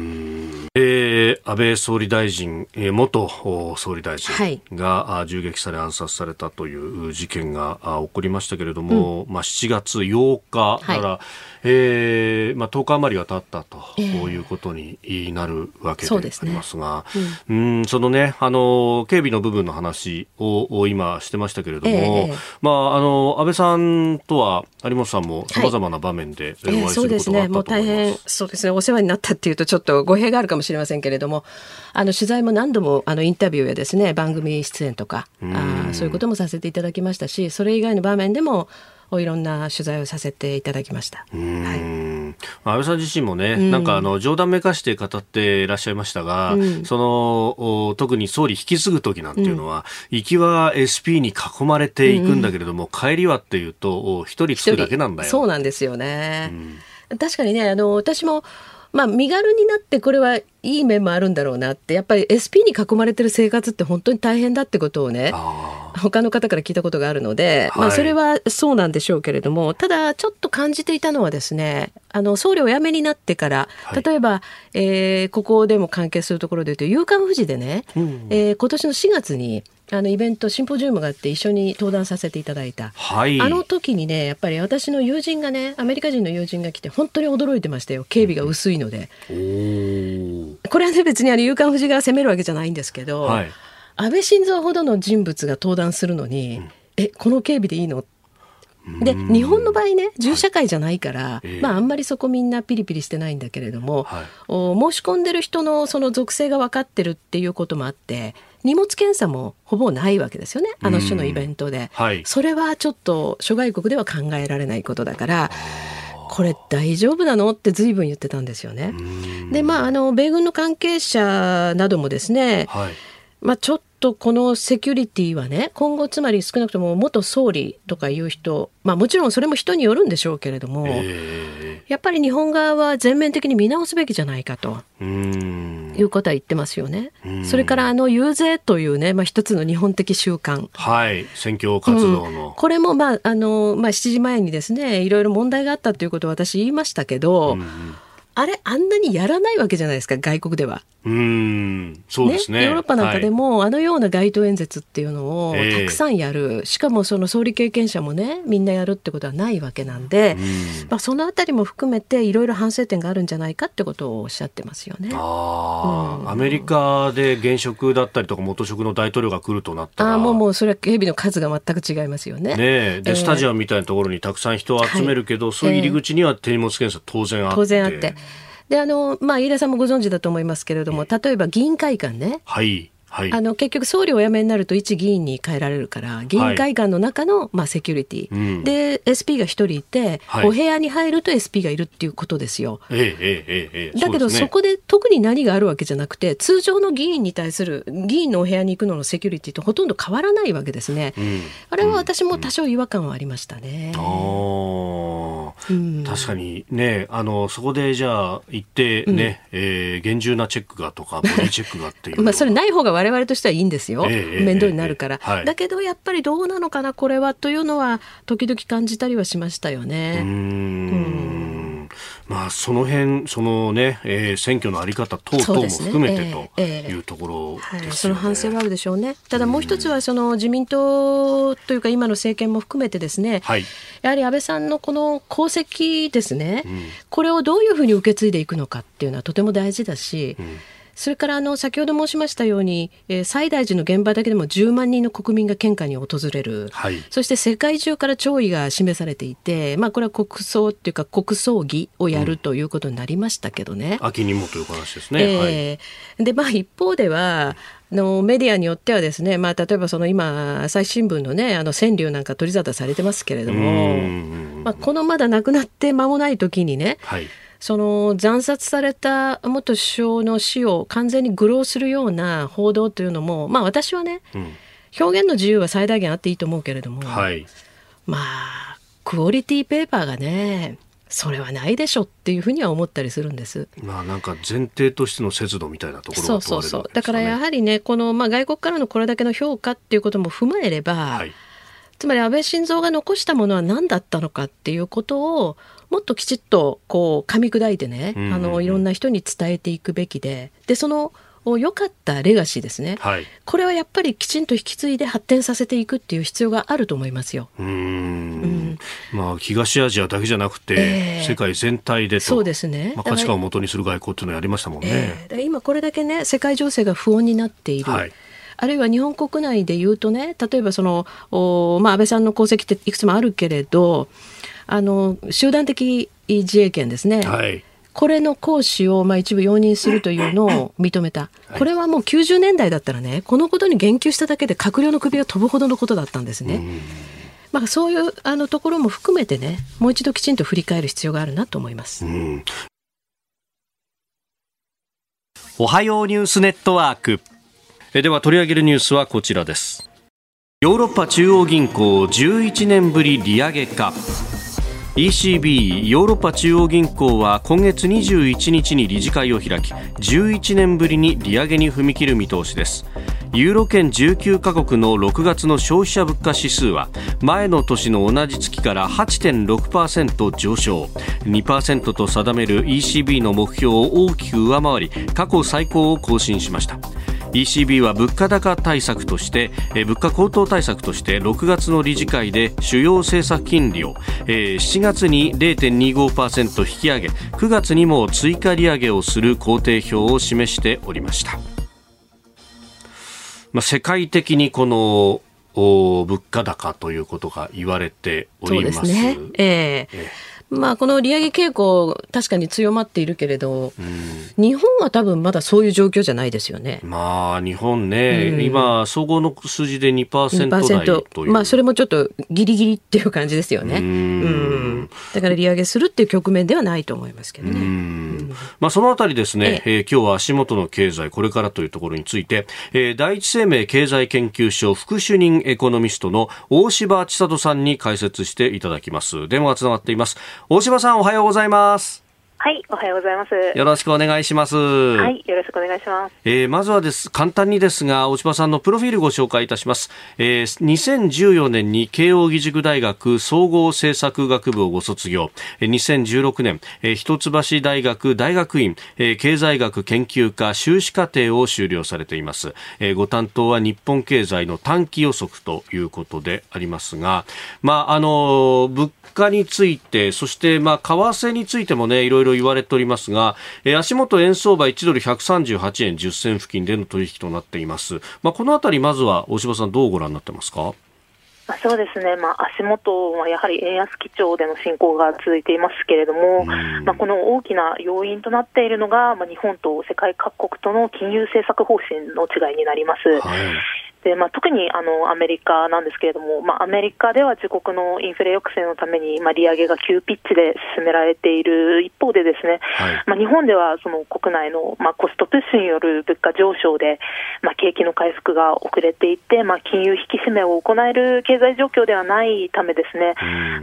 ん、えー、安倍総理大臣、えー、元総理大臣が銃撃され暗殺されたという事件が起こりましたけれども、うん、まあ、しちがつようかから、はい、えーまあ、とおか余りが経ったと、えー、こういうことになるわけでありますが、そうですね、うん、うん、そのねあの警備の部分の話を今してましたけれども、えーまあ、あの安倍さんとは有本さんもさまざまな場面でお会いすることがあったと思います。大変そうですね、お世話になったっていうとちょっと語弊があるかもしれない知りませんけれども、あの取材も何度もあのインタビューやですね番組出演とか、あそういうこともさせていただきましたし、それ以外の場面でもいろんな取材をさせていただきました。うーん、はい、安倍さん自身もね、うん、なんかあの冗談めかして語っていらっしゃいましたが、うん、その特に総理引き継ぐ時なんていうのは、うん、行きは エスピー に囲まれていくんだけれども、うん、帰りはっていうと一人つくだけなんだよ。そうなんですよね、うん、確かにね、あの私もまあ、身軽になってこれはいい面もあるんだろうなって、やっぱり エスピー に囲まれてる生活って本当に大変だってことをね他の方から聞いたことがあるので、はい、まあ、それはそうなんでしょうけれども、ただちょっと感じていたのはですね、あの総理お辞めになってから、はい、例えば、えー、ここでも関係するところで言うと夕刊フジでね、うん、えー、今年のしがつにあのイベントシンポジウムがあって一緒に登壇させていただいた、はい、あの時にねやっぱり私の友人がねアメリカ人の友人が来て本当に驚いてましたよ。警備が薄いので、うん、これはね別にあの夕刊フジが責めるわけじゃないんですけど、はい、安倍晋三ほどの人物が登壇するのに、うん、えこの警備でいいので、日本の場合ね銃社会じゃないから、はい、まあ、あんまりそこみんなピリピリしてないんだけれども、はい、お申し込んでる人のその属性が分かってるっていうこともあって荷物検査もほぼないわけですよね、あの種のイベントで、はい、それはちょっと諸外国では考えられないことだから、これ大丈夫なのって随分言ってたんですよね。で、まあ、あの米軍の関係者などもですね、はい、まあ、ちょっととこのセキュリティはね今後つまり少なくとも元総理とかいう人、まあ、もちろんそれも人によるんでしょうけれども、えー、やっぱり日本側は全面的に見直すべきじゃないかとうーんいうことは言ってますよね。それからあの遊説というね、まあ、一つの日本的習慣、はい、選挙活動の、うん、これも、まああのまあ、しちじまえにですねいろいろ問題があったということを私言いましたけど、うんあれあんなにやらないわけじゃないですか外国では。うーんそうです ね, ねヨーロッパなんかでも、はい、あのような街頭演説っていうのをたくさんやる、えー、しかもその総理経験者もねみんなやるってことはないわけなんで、うん、まあ、そのあたりも含めていろいろ反省点があるんじゃないかってことをおっしゃってますよね。あ、うん、アメリカで現職だったりとか元職の大統領が来るとなったらあ も, うもうそれは警備の数が全く違いますよ ね, ねえで、えー、スタジアムみたいなところにたくさん人を集めるけど、はい、そういう入り口には手荷物検査当然あって当然あってであのまあ、飯田さんもご存知だと思いますけれども、例えば議員会館ね、はいはい、あの結局総理お辞めになると一議員に変えられるから議員会館の中の、はい、まあ、セキュリティ、うん、で エスピー が一人いて、はい、お部屋に入ると エスピー がいるっていうことですよ、えーえーえー、だけど そ,、ね、そこで特に何があるわけじゃなくて通常の議員に対する議員のお部屋に行くののセキュリティとほとんど変わらないわけですね、うん、あれは私も多少違和感はありましたね、うん、あ確かにねあのそこでじゃあ行って、ねうんえー、厳重なチェックがとかボディチェックがっていうまあそれない方が我々としてはいいんですよ、えー、面倒になるから、えーえーはい、だけどやっぱりどうなのかなこれはというのは時々感じたりはしましたよね。うーん、うんまあ、その辺その、ねえー、選挙のあり方等々も含めて、ねえー、というところですよね、はい、その反省はあるでしょうね。ただもう一つはその自民党というか今の政権も含めてですね、はい、やはり安倍さんのこの功績ですね、うん、これをどういうふうに受け継いでいくのかっていうのはとても大事だし、うんそれからあの先ほど申しましたように、えー、西大寺の現場だけでもじゅうまんにんの国民が献花に訪れる、はい、そして世界中から弔意が示されていて、まあ、これは国葬というか国葬儀をやるということになりましたけどね、うん、秋にもという話ですね、えーはいでまあ、一方ではのメディアによってはですね、まあ、例えばその今朝日新聞のねあの川柳なんか取り沙汰されてますけれども、まあ、このまだ亡くなって間もない時にね、はいその惨殺された元首相の死を完全に愚弄するような報道というのも、まあ、私はね、うん、表現の自由は最大限あっていいと思うけれども、はい、まあクオリティペーパーがねそれはないでしょっていうふうには思ったりするんです。まあなんか前提としての節度みたいなところが問われるんですかね。そうそうそう。だからやはりね、このまあ外国からのこれだけの評価っていうことも踏まえれば、はい、つまり安倍晋三が残したものは何だったのかっていうことをもっときちっとこう噛み砕いてね、あのいろんな人に伝えていくべきで、でその良かったレガシーですね、はい、これはやっぱりきちんと引き継いで発展させていくっていう必要があると思いますよ。うーん、うん、まあ東アジアだけじゃなくて、えー、世界全体でと、そうですね、まあ、価値観を元にする外交っていうのをやりましたもんね、えー、だから今これだけね世界情勢が不穏になっている、はい、あるいは日本国内で言うとね、例えばその、まあ、安倍さんの功績っていくつもあるけれど、あの集団的自衛権ですね、はい、これの行使をまあ一部容認するというのを認めた、これはもうきゅうじゅうねんだいだったらね、このことに言及しただけで閣僚の首が飛ぶほどのことだったんですね。まあ、そういうあのところも含めてね、もう一度きちんと振り返る必要があるなと思います。うん、おはようニュースネットワーク。えでは取り上げるニュースはこちらです。ヨーロッパ中央銀行じゅういちねんぶり利上げか。イーシービー ヨーロッパ中央銀行は今月にじゅういちにちに理事会を開き、じゅういちねんぶりに利上げに踏み切る見通しです。ユーロ圏じゅうきゅうかこくのろくがつの消費者物価指数は前の年の同じ月から はちてんろくパーセント 上昇、 にパーセント と定める イーシービー の目標を大きく上回り、過去最高を更新しました。イーシービー は物価高対策として、物価高騰対策としてろくがつの理事会で主要政策金利をしちがつに れいてんにごパーセント 引き上げ、くがつにも追加利上げをする工程表を示しておりました。まあ、世界的にこの物価高ということが言われております。そうですね。えーえーまあ、この利上げ傾向確かに強まっているけれど、うん、日本は多分まだそういう状況じゃないですよね。まあ日本ね、うん、今総合の数字で にパーセント 台という、まあ、それもちょっとギリギリっていう感じですよね。うん、うん、だから利上げするっていう局面ではないと思いますけどね。うん、うんまあ、そのあたりですね、えええー、今日は足元の経済これからというところについて、えー、第一生命経済研究所副主任エコノミストの大柴千里さんに解説していただきます。電話がつながっています。大柴さん、おはようございます。はい、おはようございます。よろしくお願いします。はい、よろしくお願いします。えー、まずはです簡単にですが、大柴さんのプロフィールご紹介いたします。えー、にせんじゅうよねんに慶應義塾大学総合政策学部をご卒業、にせんじゅうろくねん、えー、一橋大学大学院、えー、経済学研究科修士課程を修了されています。えー、ご担当は日本経済の短期予測ということでありますが、まああのー、物価について、そしてまあ為替についてもね、いろいろ言われておりますが、えー、足元円相場いちドルひゃくさんじゅうはちえんじゅっせん付近での取引となっています。まあ、このあたりまずは大柴さん、どうご覧になってますか？まあ、そうですね、まあ、足元はやはり円安基調での進行が続いていますけれども、まあ、この大きな要因となっているのが、まあ、日本と世界各国との金融政策方針の違いになります。はい、でまあ、特にあのアメリカなんですけれども、まあ、アメリカでは自国のインフレ抑制のために、まあ、利上げが急ピッチで進められている一方でですね、はい、まあ、日本ではその国内の、まあ、コストプッシュによる物価上昇で、まあ、景気の回復が遅れていて、まあ、金融引き締めを行える経済状況ではないためですね、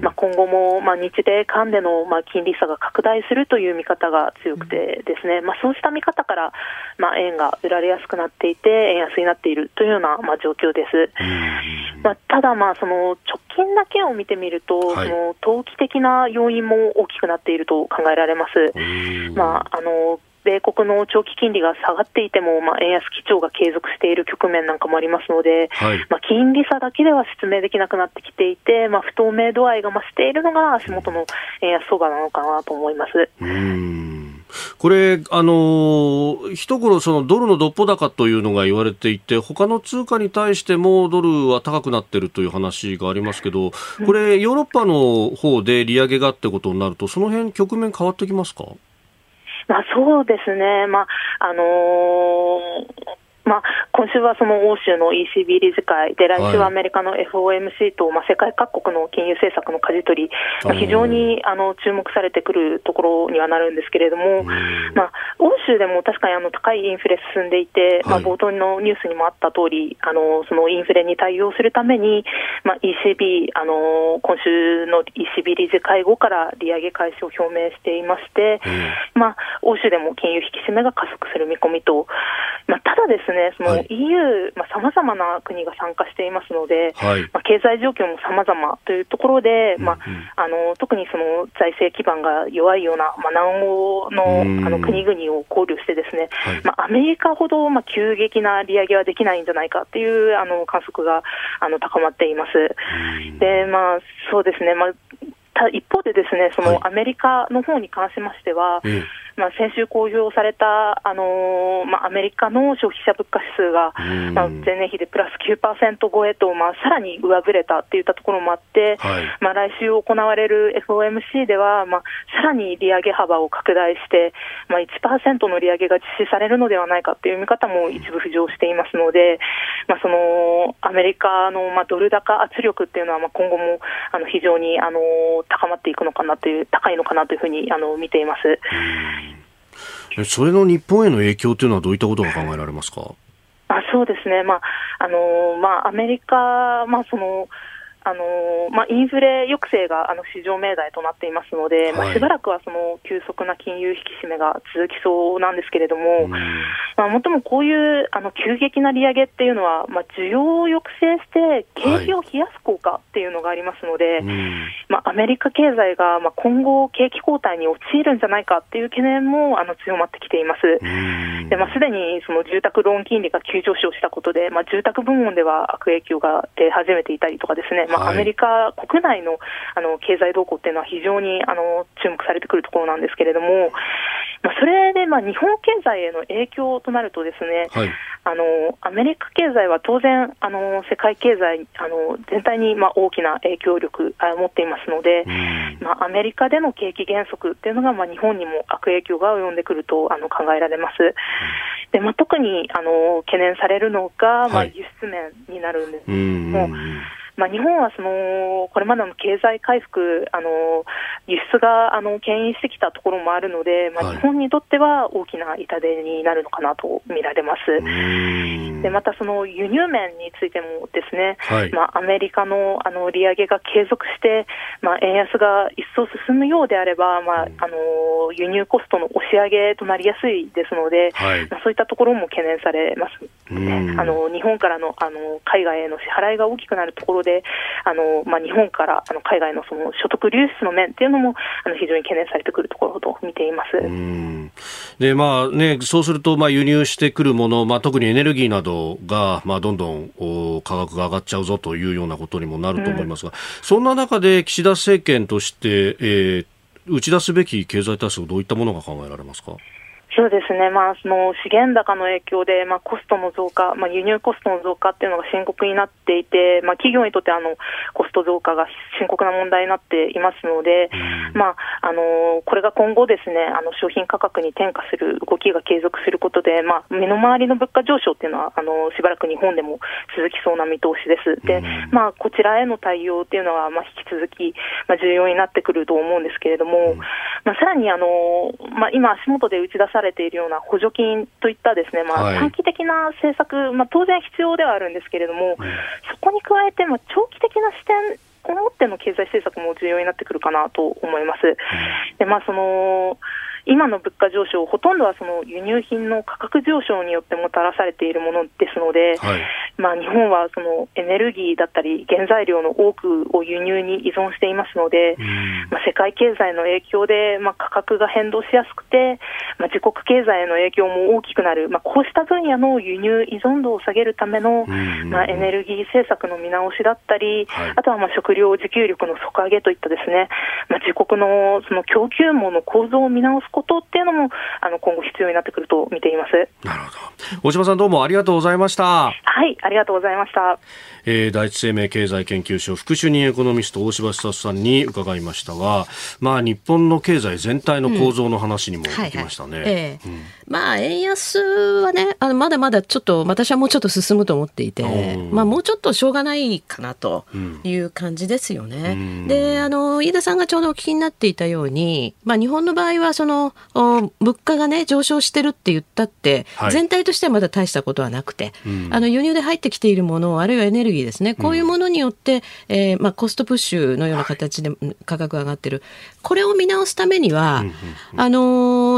まあ、今後も、まあ、日米間での、まあ、金利差が拡大するという見方が強くてですね、まあ、そうした見方から、まあ、円が売られやすくなっていて円安になっているというようなまあ、状況です。まあ、ただまあその直近だけを見てみると、はい、その投機的な要因も大きくなっていると考えられます。まあ、あの米国の長期金利が下がっていても、まあ、円安基調が継続している局面なんかもありますので、はい、まあ、金利差だけでは説明できなくなってきていて、まあ、不透明度合いが増しているのが足元の円安相場なのかなと思います。うーん、これあの一頃そのドルのどっぽ高というのが言われていて、他の通貨に対してもドルは高くなっているという話がありますけど、これヨーロッパの方で利上げがってことになると、その辺局面変わってきますか？まあ、そうですね、まああのーまあ、今週はその欧州の イーシービー 理事会で、来週はアメリカの エフオーエムシー と、まあ、世界各国の金融政策の舵取り、まあ、非常にあの注目されてくるところにはなるんですけれども、まあ、欧州でも確かにあの高いインフレ進んでいて、まあ、冒頭のニュースにもあった通り、あのそのインフレに対応するために、まあ、イーシービー、あの今週の イーシービー 理事会後から利上げ開始を表明していまして、まあ、欧州でも金融引き締めが加速する見込みと、まあ、ただですね、その イーユー、まあ、様々な国が参加していますので、はい、まあ、経済状況も様々というところで、まあ、うんうん、あの特にその財政基盤が弱いような、まあ、南欧の、 あの国々を考慮してですね、はい、まあ、アメリカほど、まあ、急激な利上げはできないんじゃないかというあの観測があの高まっています。で、まあ、そうですね、まあ、た一方でですね、そのアメリカの方に関しましては、はい、うん、まあ、先週公表された、あのーまあ、アメリカの消費者物価指数が、まあ、前年比でプラス きゅうパーセント 超えと、まあ、さらに上振れたといったところもあって、はい、まあ、来週行われる エフオーエムシー では、まあ、さらに利上げ幅を拡大して、まあ、いちパーセント の利上げが実施されるのではないかという見方も一部浮上していますので、まあ、そのアメリカの、まあ、ドル高圧力というのは、まあ、今後もあの非常にあの高まっていくのかなという、高いのかなというふうにあの見ています。それの日本への影響というのはどういったことが考えられますか？あ、そうですね、まああのまあ、アメリカ、まあそのあのまあ、インフレ抑制があの市場命題となっていますので、はい、まあ、しばらくはその急速な金融引き締めが続きそうなんですけれども、まあ、もっともこういうあの急激な利上げっていうのは、まあ、需要を抑制して景気を冷やす効果っていうのがありますので、はい、まあ、アメリカ経済がまあ今後景気後退に陥るんじゃないかっていう懸念もあの強まってきています。で、まあ、すでにその住宅ローン金利が急上昇したことで、まあ、住宅部門では悪影響が出始めていたりとかですね、アメリカ国内 の, あの経済動向というのは非常にあの注目されてくるところなんですけれども、まあ、それでまあ日本経済への影響となるとですね、はい、あのアメリカ経済は当然あの世界経済あの全体にまあ大きな影響力を持っていますので、まあ、アメリカでの景気減速というのがまあ日本にも悪影響が及んでくるとあの考えられます。で、まあ、特にあの懸念されるのがまあ輸出面になるんですけれども、はい、まあ、日本はそのこれまでの経済回復あの輸出があの牽引してきたところもあるので、まあ、日本にとっては大きな痛手になるのかなと見られます。はい、でまたその輸入面についてもですね、はい、まあ、アメリカの、あの利上げが継続して、まあ、円安が一層進むようであれば、まあ、あの輸入コストの押し上げとなりやすいですので、はい、まあ、そういったところも懸念されます、ね、あの日本からの、あの海外への支払いが大きくなるところで、あのまあ、日本からあの海外 の, その所得流出の面というのもあの非常に懸念されてくるところと見ています。うん、で、まあね、そうするとまあ輸入してくるもの、まあ、特にエネルギーなどが、まあ、どんどん価格が上がっちゃうぞというようなことにもなると思いますが、うん、そんな中で岸田政権として、えー、打ち出すべき経済対策、どういったものが考えられますか？そうですね、まあ、その資源高の影響で、まあ、コストの増加、まあ、輸入コストの増加っていうのが深刻になっていて、まあ、企業にとってあのコスト増加が深刻な問題になっていますので、まあ、あのこれが今後ですね、あの商品価格に転嫁する動きが継続することで、まあ、身の回りの物価上昇っていうのはあのしばらく日本でも続きそうな見通しです。で、まあ、こちらへの対応っていうのは、まあ、引き続き、まあ、重要になってくると思うんですけれども、まあ、さらにあの、まあ、今足元で打ち出されされているような補助金といったですね、まあ、短期的な政策、はい、まあ、当然必要ではあるんですけれども、うん、そこに加えて、まあ、長期的な視点を持っての経済政策も重要になってくるかなと思います。うん、で、まあ、その今の物価上昇、ほとんどはその輸入品の価格上昇によってもたらされているものですので、はい、まあ、日本はそのエネルギーだったり原材料の多くを輸入に依存していますので、まあ、世界経済の影響で、まあ、価格が変動しやすくて、まあ、自国経済への影響も大きくなる、まあ、こうした分野の輸入依存度を下げるための、まあ、エネルギー政策の見直しだったり、はい、あとはまあ食料自給力の底上げといったですね、まあ、自国のその供給網の構造を見直すことっていうのもあの今後必要になってくると見ています。なるほど、大島さんどうもありがとうございました。はい、ありがとうございました、えー、第一生命経済研究所副主任エコノミスト大柴久志さんに伺いましたが、まあ、日本の経済全体の構造の話にも行きましたね。まあ円安はね、あのまだまだちょっと私はもうちょっと進むと思っていて、まあ、もうちょっとしょうがないかなという感じですよね、うん、であの飯田さんがちょうどお聞きになっていたように、まあ、日本の場合はその物価が、ね、上昇してるって言ったって、はい、全体としてはまだ大したことはなくて、うん、あの輸入で入ってきているもの、あるいはエネルギーですね、こういうものによって、うんえーまあ、コストプッシュのような形で価格が上がってる、はい、これを見直すためには、うんうんうん、あ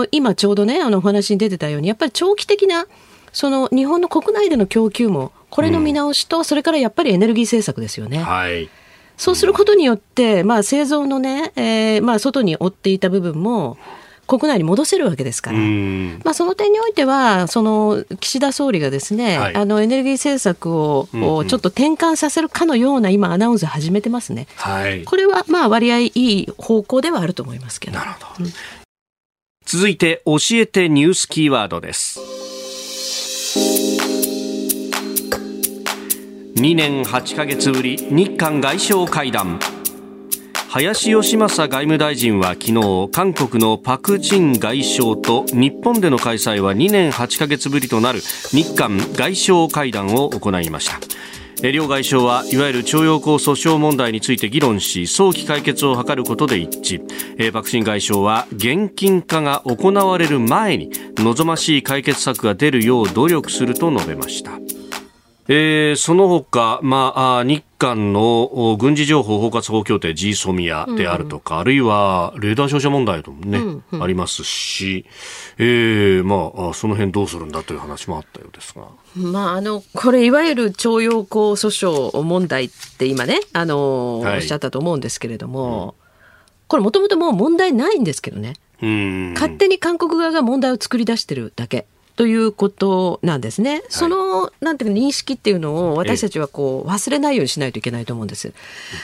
の今ちょうど、ね、あのお話に出てたようにやっぱり長期的なその日本の国内での供給もこれの見直しと、うん、それからやっぱりエネルギー政策ですよね、はい、そうすることによって、まあ、製造のね、えーまあ、外に追っていた部分も国内に戻せるわけですから、うんまあ、その点においてはその岸田総理がですね、はい、あのエネルギー政策をちょっと転換させるかのような今アナウンス始めてますね、はい、これはまあ割合いい方向ではあると思いますけど。なるほど、うん、続いて教えてニュースキーワードです。にねんはちかげつぶり日韓外相会談。林芳正外務大臣は昨日、韓国のパク・チン外相と日本での開催はにねんはちかげつぶりとなる日韓外相会談を行いました。両外相はいわゆる徴用工訴訟問題について議論し、早期解決を図ることで一致。パク・チン外相は現金化が行われる前に望ましい解決策が出るよう努力すると述べました。えー、その他、まあ、日韓の軍事情報包括保護協定 ジーソミア であるとか、うん、あるいはレーダー照射問題ともね、うんうん、ありますし、えーまあ、その辺どうするんだという話もあったようですが、まあ、あのこれいわゆる徴用工訴訟問題って今ね、あの、はい、おっしゃったと思うんですけれども、うん、これもともともう問題ないんですけどね、うん、勝手に韓国側が問題を作り出してるだけということなんですね。その、はい、なんていうか認識っていうのを私たちはこう忘れないようにしないといけないと思うんです。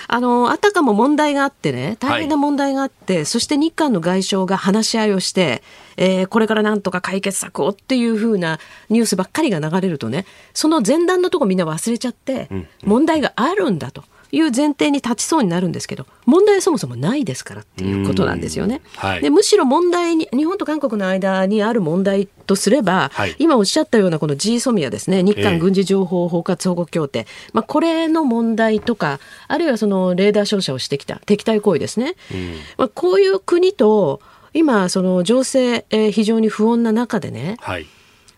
あの、あたかも問題があってね、大変な問題があって、はい、そして日韓の外相が話し合いをして、えー、これからなんとか解決策をっていう風なニュースばっかりが流れるとね、その前段のとこみんな忘れちゃって、うんうん、問題があるんだという前提に立ちそうになるんですけど、問題はそもそもないですからっていうことなんですよね、はい、でむしろ問題に日本と韓国の間にある問題とすれば、はい、今おっしゃったようなこの ジーソミア ですね、日韓軍事情報包括保護協定、えーまあ、これの問題とか、あるいはそのレーダー照射をしてきた敵対行為ですね、うんまあ、こういう国と今その情勢、えー、非常に不穏な中でね、はい、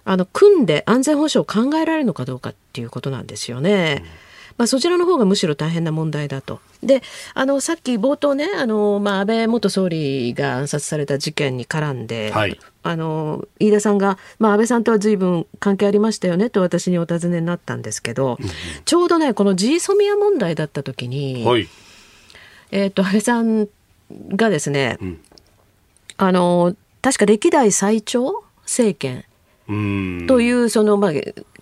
あの組んで安全保障を考えられるのかどうかっていうことなんですよね、うんまあ、そちらの方がむしろ大変な問題だと。で、あのさっき冒頭ね、あの、まあ、安倍元総理が暗殺された事件に絡んで、はい、あの飯田さんが、まあ、安倍さんとは随分関係ありましたよねと私にお尋ねになったんですけど、うん、ちょうどねこの ジーソミア 問題だった時に、はいえー、と安倍さんがですね、うん、あの確か歴代最長政権というそのまあ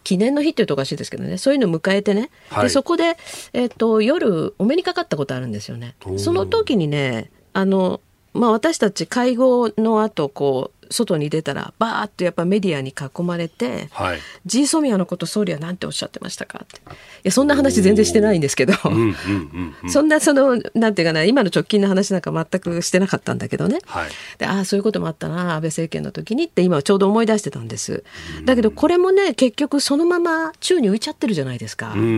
記念の日っていうとおかしいですけどね、そういうのを迎えてね、はい、でそこで、えー、と夜お目にかかったことあるんですよね。その時にねあの、まあ、私たち会合の後こう外に出たらバーッとやっぱメディアに囲まれて、はい、ジーソミア のこと総理はなんておっしゃってましたかって、いやそんな話全然してないんですけど、うんうんうんうん、そんなそのなんていうかな今の直近の話なんか全くしてなかったんだけどね、はい、でああそういうこともあったな安倍政権の時にって今ちょうど思い出してたんです。だけどこれもね結局そのまま宙に浮いちゃってるじゃないですか、うんうんう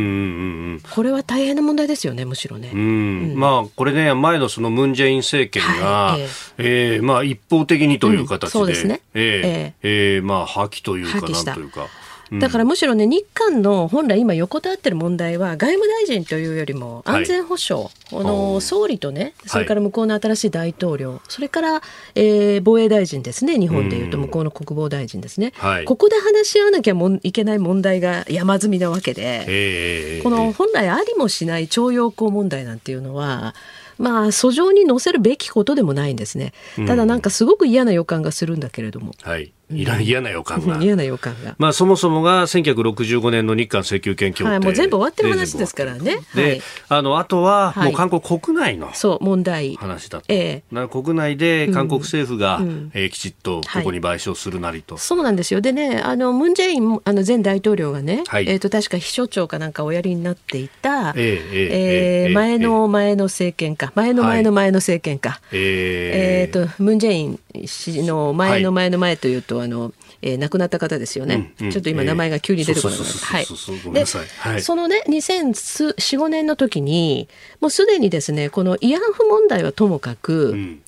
ん、これは大変な問題ですよねむしろね、うんうんまあ、これね前のそのムン・ジェイン政権が、はいえーえーまあ、一方的にという形で、うんそうですね、えーえーえー、まあ破棄というかなんというか、うん、だからむしろね日韓の本来今横たわってる問題は外務大臣というよりも安全保障、はい、の総理とねそれから向こうの新しい大統領、はい、それから、えー、防衛大臣ですね日本でいうと向こうの国防大臣ですね、うん、ここで話し合わなきゃもいけない問題が山積みなわけで、はい、この本来ありもしない徴用工問題なんていうのはまあ訴状に載せるべきことでもないんですね。ただなんかすごく嫌な予感がするんだけれども、うん、はい嫌な予感が、嫌な予感が、まあ、そもそもがせんきゅうひゃくろくじゅうごねんの日韓請求権協定、はい、もう全部終わってる話ですからね。で、はい、あのあとはもう韓国国内の問題話だと、はいえー、国内で韓国政府が、うんえー、きちっとここに賠償するなりと、はい、そうなんですよ。でね、あのムン・ジェインあの前大統領がね、はいえー、と確か秘書長かなんかおやりになっていた、えーえーえー、前の前の政権か前の前の前の政権か、はいえーえー、とムン・ジェイン氏の前の前の前というと、はいあのえー、亡くなった方ですよね、うんうん、ちょっと今名前が急に出てこない、そのねにせんよん、ごねんの時にもうすでにですね、この慰安婦問題はともかく、うん、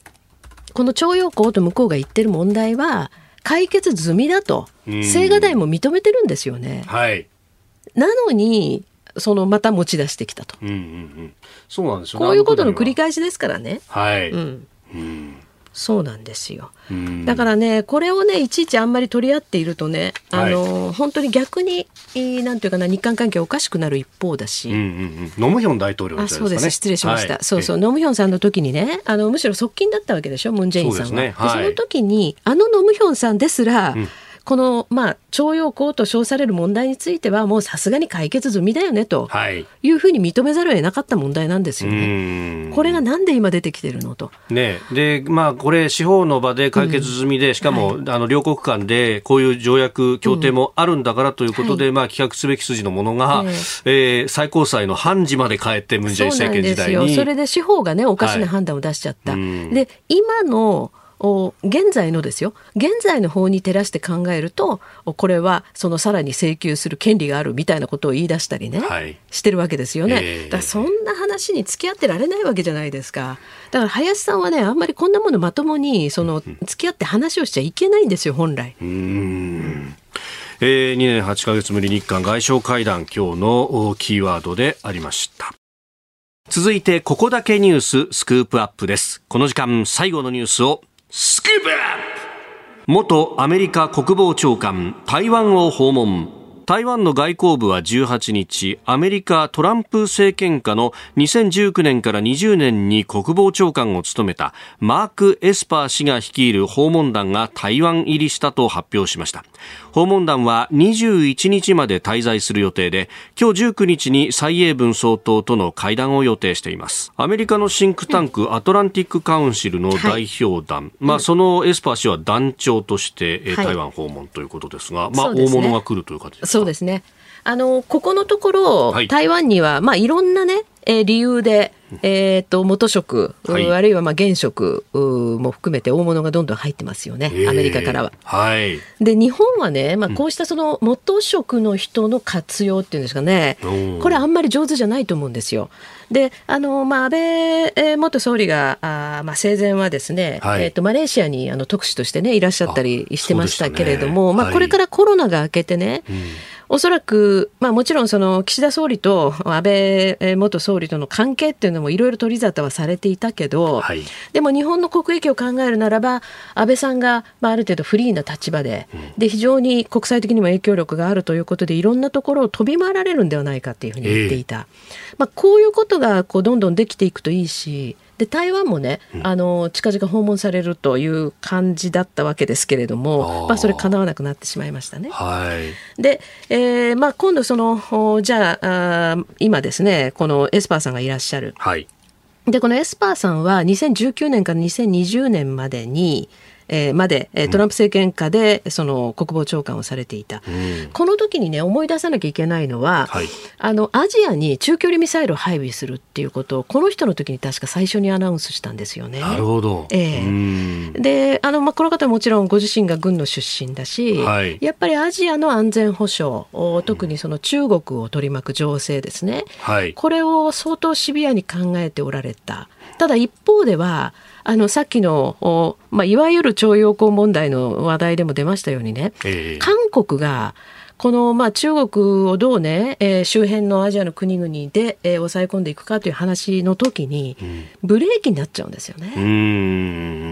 この徴用工と向こうが言ってる問題は解決済みだと青瓦台も認めてるんですよね、うんはい、なのにそのまた持ち出してきたと、うんうんうん、そうなんですよね、こういうことの繰り返しですからね、はいうんうんそうなんですよ。だからね、これをねいちいちあんまり取り合っているとね、あの、はい、本当に逆になんていうかな、日韓関係おかしくなる一方だし、うんうんうん、ノムヒョン大統領じゃないですかね。あ、そうです、失礼しました、はい、そうそうノムヒョンさんの時にね、あのむしろ側近だったわけでしょムンジェインさんは。そうですね、はい、でその時にあのノムヒョンさんですら、うん、この、まあ、徴用工と称される問題についてはもうさすがに解決済みだよねというふうに認めざるを得なかった問題なんですよね、はい、これがなんで今出てきてるのと、ねでまあ、これ司法の場で解決済みで、うん、しかも、はい、あの両国間でこういう条約協定もあるんだからということで、うんはいまあ、棄却すべき筋のものが、はいえー、最高裁の判事まで変えてムン・ジェイン政権時代に そうなんですよ。それで司法が、ね、おかしな判断を出しちゃった、はい、で今の現在のですよ、現在の法に照らして考えるとこれはそのさらに請求する権利があるみたいなことを言い出したりね、はい、してるわけですよね、えー、だからそんな話に付き合ってられないわけじゃないですか。だから林さんはねあんまりこんなものまともにその付き合って話をしちゃいけないんですよ本来。うーん、えー、にねんはちかげつぶり日韓外相会談、今日のキーワードでありました。続いてここだけニューススクープアップです。この時間最後のニュースをスクープアップ。元アメリカ国防長官台湾を訪問。台湾の外交部はじゅうはちにち、アメリカトランプ政権下のにせんじゅうきゅうねんからにじゅうねんに国防長官を務めたマーク・エスパー氏が率いる訪問団が台湾入りしたと発表しました。訪問団はにじゅういちにちまで滞在する予定で、今日じゅうくにちに蔡英文総統との会談を予定しています。アメリカのシンクタンクアトランティックカウンシルの代表団、はいまあ、そのエスパー氏は団長として台湾訪問ということですが、はいまあ、大物が来るという形です。そうですね、あのここのところ、はい、台湾には、まあ、いろんな、ねえー、理由で、えー、と元職、はい、あるいはまあ現職も含めて大物がどんどん入ってますよね、えー、アメリカからは、はい、で日本はね、まあ、こうしたその元職の人の活用っていうんですかね、うん、これあんまり上手じゃないと思うんですよ。であの、まあ、安倍元総理があ、まあ、生前はですね、はいえー、とマレーシアにあの特使として、ね、いらっしゃったりしてましたけれども、ねまあ、これからコロナが明けてね、はいうん、おそらく、まあ、もちろんその岸田総理と安倍元総理との関係っていうのもいろいろ取り沙汰はされていたけど、はい、でも日本の国益を考えるならば安倍さんが、まあ、ある程度フリーな立場で、うん、で非常に国際的にも影響力があるということでいろんなところを飛び回られるんではないかというふうに言っていた、えーまあ、こういうことがこうどんどんできていくといいし、で台湾もね、うん、あの近々訪問されるという感じだったわけですけれども、あ、まあ、それ叶わなくなってしまいましたね、はい、で、えーまあ、今度そのじゃあ、あ今ですねこのエスパーさんがいらっしゃる、はい、でこのエスパーさんはにせんじゅうきゅうねんからにせんにじゅうねんまでにえー、までトランプ政権下でその国防長官をされていた、うん、この時にね思い出さなきゃいけないのは、はい、あのアジアに中距離ミサイルを配備するっていうことをこの人の時に確か最初にアナウンスしたんですよね。なるほど、えー、うんであの、まあ、この方はもちろんご自身が軍の出身だし、はい、やっぱりアジアの安全保障、特にその中国を取り巻く情勢ですね、はい、これを相当シビアに考えておられた。ただ一方ではあのさっきの、まあ、いわゆる徴用工問題の話題でも出ましたようにね、えー、韓国がこの、まあ、中国をどうね、えー、周辺のアジアの国々で、えー、抑え込んでいくかという話の時に、うん、ブレーキになっちゃうんですよね。うー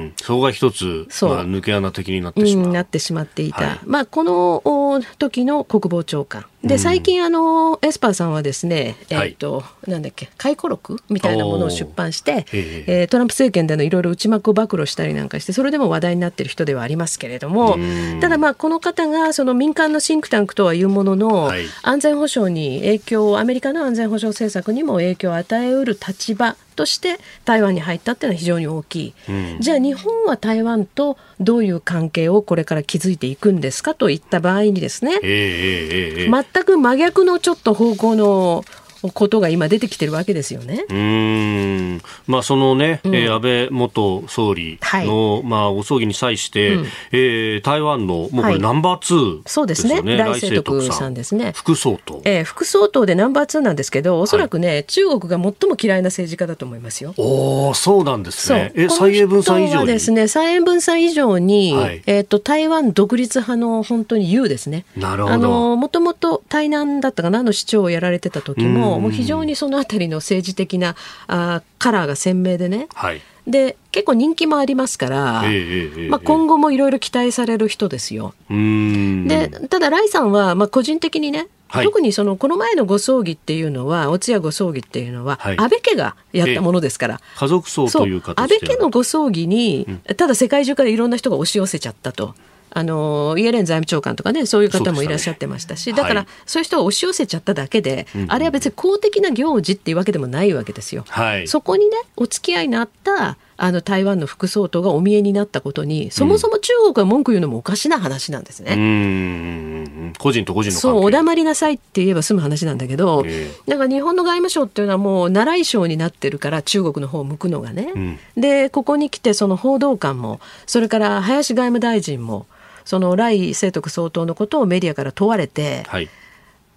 ん、そこが一つ、まあ、抜け穴的になってしまう、うん、なってしまっていた、はいまあ、この時の国防長官で最近あのエスパーさんはですね、えーとはい、なんだっけ回顧録みたいなものを出版して、えー、トランプ政権でのいろいろ内幕を暴露したりなんかしてそれでも話題になっている人ではありますけれども、ただまあこの方がその民間のシンクタンクとはいうものの、はい、安全保障に影響をアメリカの安全保障政策にも影響を与えうる立場として台湾に入ったっていうのは非常に大きい、うん、じゃあ日本は台湾とどういう関係をこれから築いていくんですかといった場合にですね、えーえー、全く真逆のちょっと方向のことが今出てきてるわけですよね。うーん、まあ、そのね、うん、安倍元総理の、はい、まあ、お葬儀に際して、うん、えー、台湾のもうこれナンバーツーですよね。そうですね、来清徳さんですね、副総統、えー、副総統でナンバーツーなんですけど、おそらくね、はい、中国が最も嫌いな政治家だと思いますよ。おー、そうなんですね。え、蔡英文さん以上にですね、蔡英文さん以上に、はい、えー、と台湾独立派の本当に優ですね。なるほど。あのもともと台南だったかなの市長をやられてた時も、うん、もう非常にそのあたりの政治的なあカラーが鮮明でね、はい、で結構人気もありますから、えーまあ、今後もいろいろ期待される人ですよ。うーん、でただ頼さんは、まあ、個人的にね、はい、特にそのこの前のご葬儀っていうのは、お通夜ご葬儀っていうのは、はい、安倍家がやったものですから、家族葬という形ではそう安倍家のご葬儀に、うん、ただ世界中からいろんな人が押し寄せちゃったと。あのイエレン財務長官とかね、そういう方もいらっしゃってましたし、だから、はい、そういう人が押し寄せちゃっただけで、うんうん、あれは別に公的な行事っていうわけでもないわけですよ、はい、そこにねお付き合いのあったあの台湾の副総統がお見えになったことに、そもそも中国が文句言うのもおかしな話なんですね、うん、うーん、個人と個人の関係、そうお黙りなさいって言えば済む話なんだけど、えー、なんか日本の外務省っていうのはもう習い省になってるから、中国の方を向くのがね、うん、でここに来てその報道官もそれから林外務大臣もその来清徳総統のことをメディアから問われて、はい、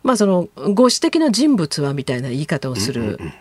まあ、そのご指摘の人物はみたいな言い方をする、うんうん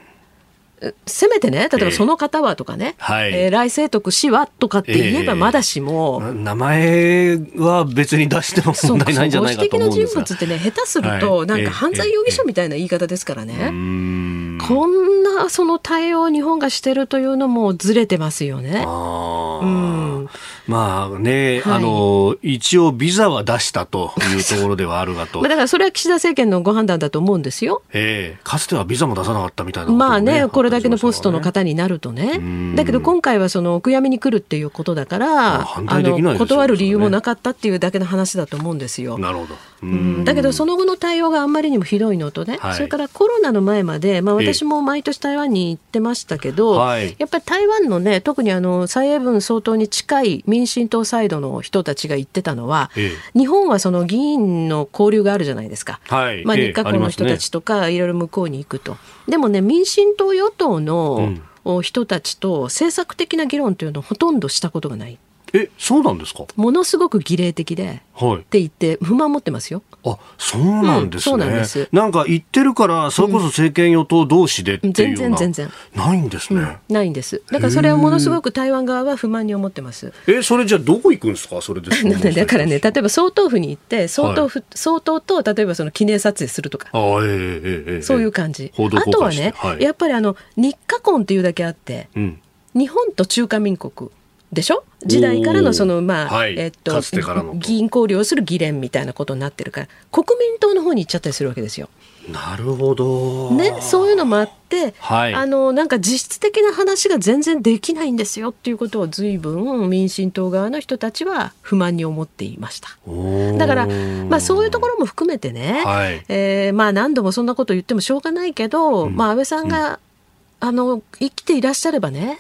うん、せめてね、例えばその方はとかね、えーはい、えー、来清徳氏はとかって言えばまだしも、えー、名前は別に出しても問題ないんじゃないかと思うんですが、ご指摘の人物ってね、下手するとなんか犯罪容疑者みたいな言い方ですからね、えーえーえー、こんなその対応を日本がしてるというのもずれてますよね。あ、うん、まあね、はい、あの一応ビザは出したというところではあるがとだからそれは岸田政権のご判断だと思うんですよ、えー、かつてはビザも出さなかったみたいなことも、ね、まあね、これだけのポストの方になるとね、だけど今回はそのお悔やみに来るっていうことだから、あの断る理由もなかったっていうだけの話だと思うんですよ。なるほど。うん、だけどその後の対応があんまりにもひどいのとね、はい、それからコロナの前まで、まあ、私も毎年台湾に行ってましたけど、はい、やっぱり台湾のね、特にあの蔡英文総統に近い民進党サイドの人たちが言ってたのは、日本はその議員の交流があるじゃないですか、はい、まあ、日韓の人たちとかいろいろ向こうに行くと、ね、でもね、民進党与党の人たちと政策的な議論というのをほとんどしたことがない。え、そうなんですか。ものすごく儀礼的で、はい、って言って不満持ってますよ。あ、そうなんですね、うん、そうなんです。なんか言ってるからそれこそ政権与党同士でっていうような、うん、全然全然ないんですね、うん、ないんです。だからそれをものすごく台湾側は不満に思ってます。え、それじゃあどこ行くんですか、それでだからね、例えば総統府に行って総統府、はい、総統と例えばその記念撮影するとか、あ、えーえーえー、そういう感じ。あとはね、はい、やっぱりあの日華婚っていうだけあって、うん、日本と中華民国でしょ、時代からのその、まあ、はい、えっと、議員交流をする議連みたいなことになってるから国民党の方に行っちゃったりするわけですよ。なるほど、ね、そういうのもあって、はい、あのなんか実質的な話が全然できないんですよっていうことを随分民進党側の人たちは不満に思っていました。だから、まあ、そういうところも含めてね、はい、えーまあ、何度もそんなこと言ってもしょうがないけど、うん、まあ、安倍さんが、うん、あの生きていらっしゃればね、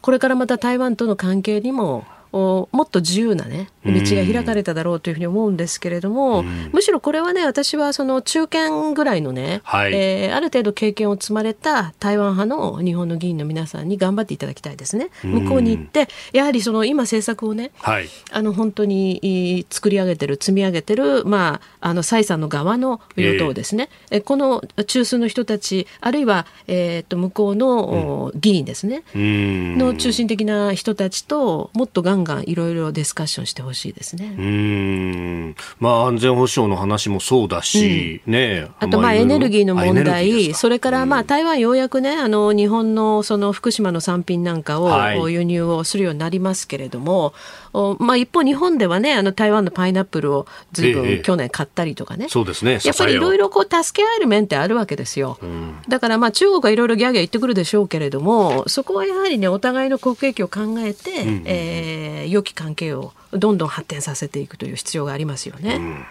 これからまた台湾との関係にももっと自由な、ね、道が開かれただろうというふうに思うんですけれども、うん、むしろこれはね、私はその中堅ぐらいのね、はい、えー、ある程度経験を積まれた台湾派の日本の議員の皆さんに頑張っていただきたいですね。向こうに行ってやはりその今政策をね、はい、あの本当に作り上げてる積み上げてる、まあ、あの蔡さんの側の与党ですね、えー、この中枢の人たち、あるいは、えー、と向こうの議員ですね、うん、の中心的な人たちともっと頑張ンガンいろいろディスカッションしてほしいですね。うーん、まあ、安全保障の話もそうだし、うんね、あとまあエネルギーの問題、それからまあ台湾ようやくね、あの日本のその福島の産品なんかを輸入をするようになりますけれども、はいまあ、一方日本ではね、あの台湾のパイナップルをずいぶん去年買ったりとかね、ええ、そうですね、やっぱりいろいろ助け合える面ってあるわけですよ、うん、だからまあ中国はいろいろギャーギャー言ってくるでしょうけれども、そこはやはりねお互いの国益を考えて、うんうんえー、良き関係をどんどん発展させていくという必要がありますよね、うん、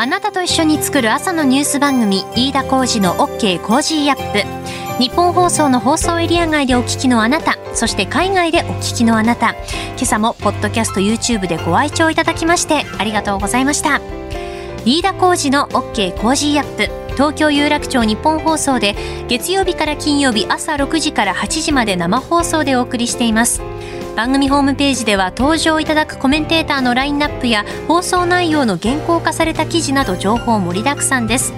あなたと一緒に作る朝のニュース番組、飯田浩司の OK コージーアップ。日本放送の放送エリア外でお聞きのあなた、そして海外でお聞きのあなた、今朝もポッドキャスト YouTube でご愛聴いただきましてありがとうございました。飯田浩司の OK コージーアップ、東京有楽町日本放送で月曜日から金曜日朝ろくじからはちじまで生放送でお送りしています。番組ホームページでは登場いただくコメンテーターのラインナップや放送内容の現行化された記事など情報盛りだくさんです。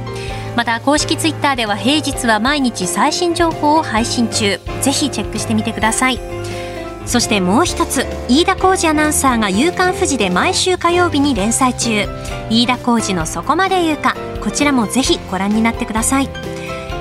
また公式ツイッターでは平日は毎日最新情報を配信中、ぜひチェックしてみてください。そしてもう一つ、飯田浩司アナウンサーが夕刊フジで毎週火曜日に連載中、飯田浩司のそこまで言うか、こちらもぜひご覧になってください。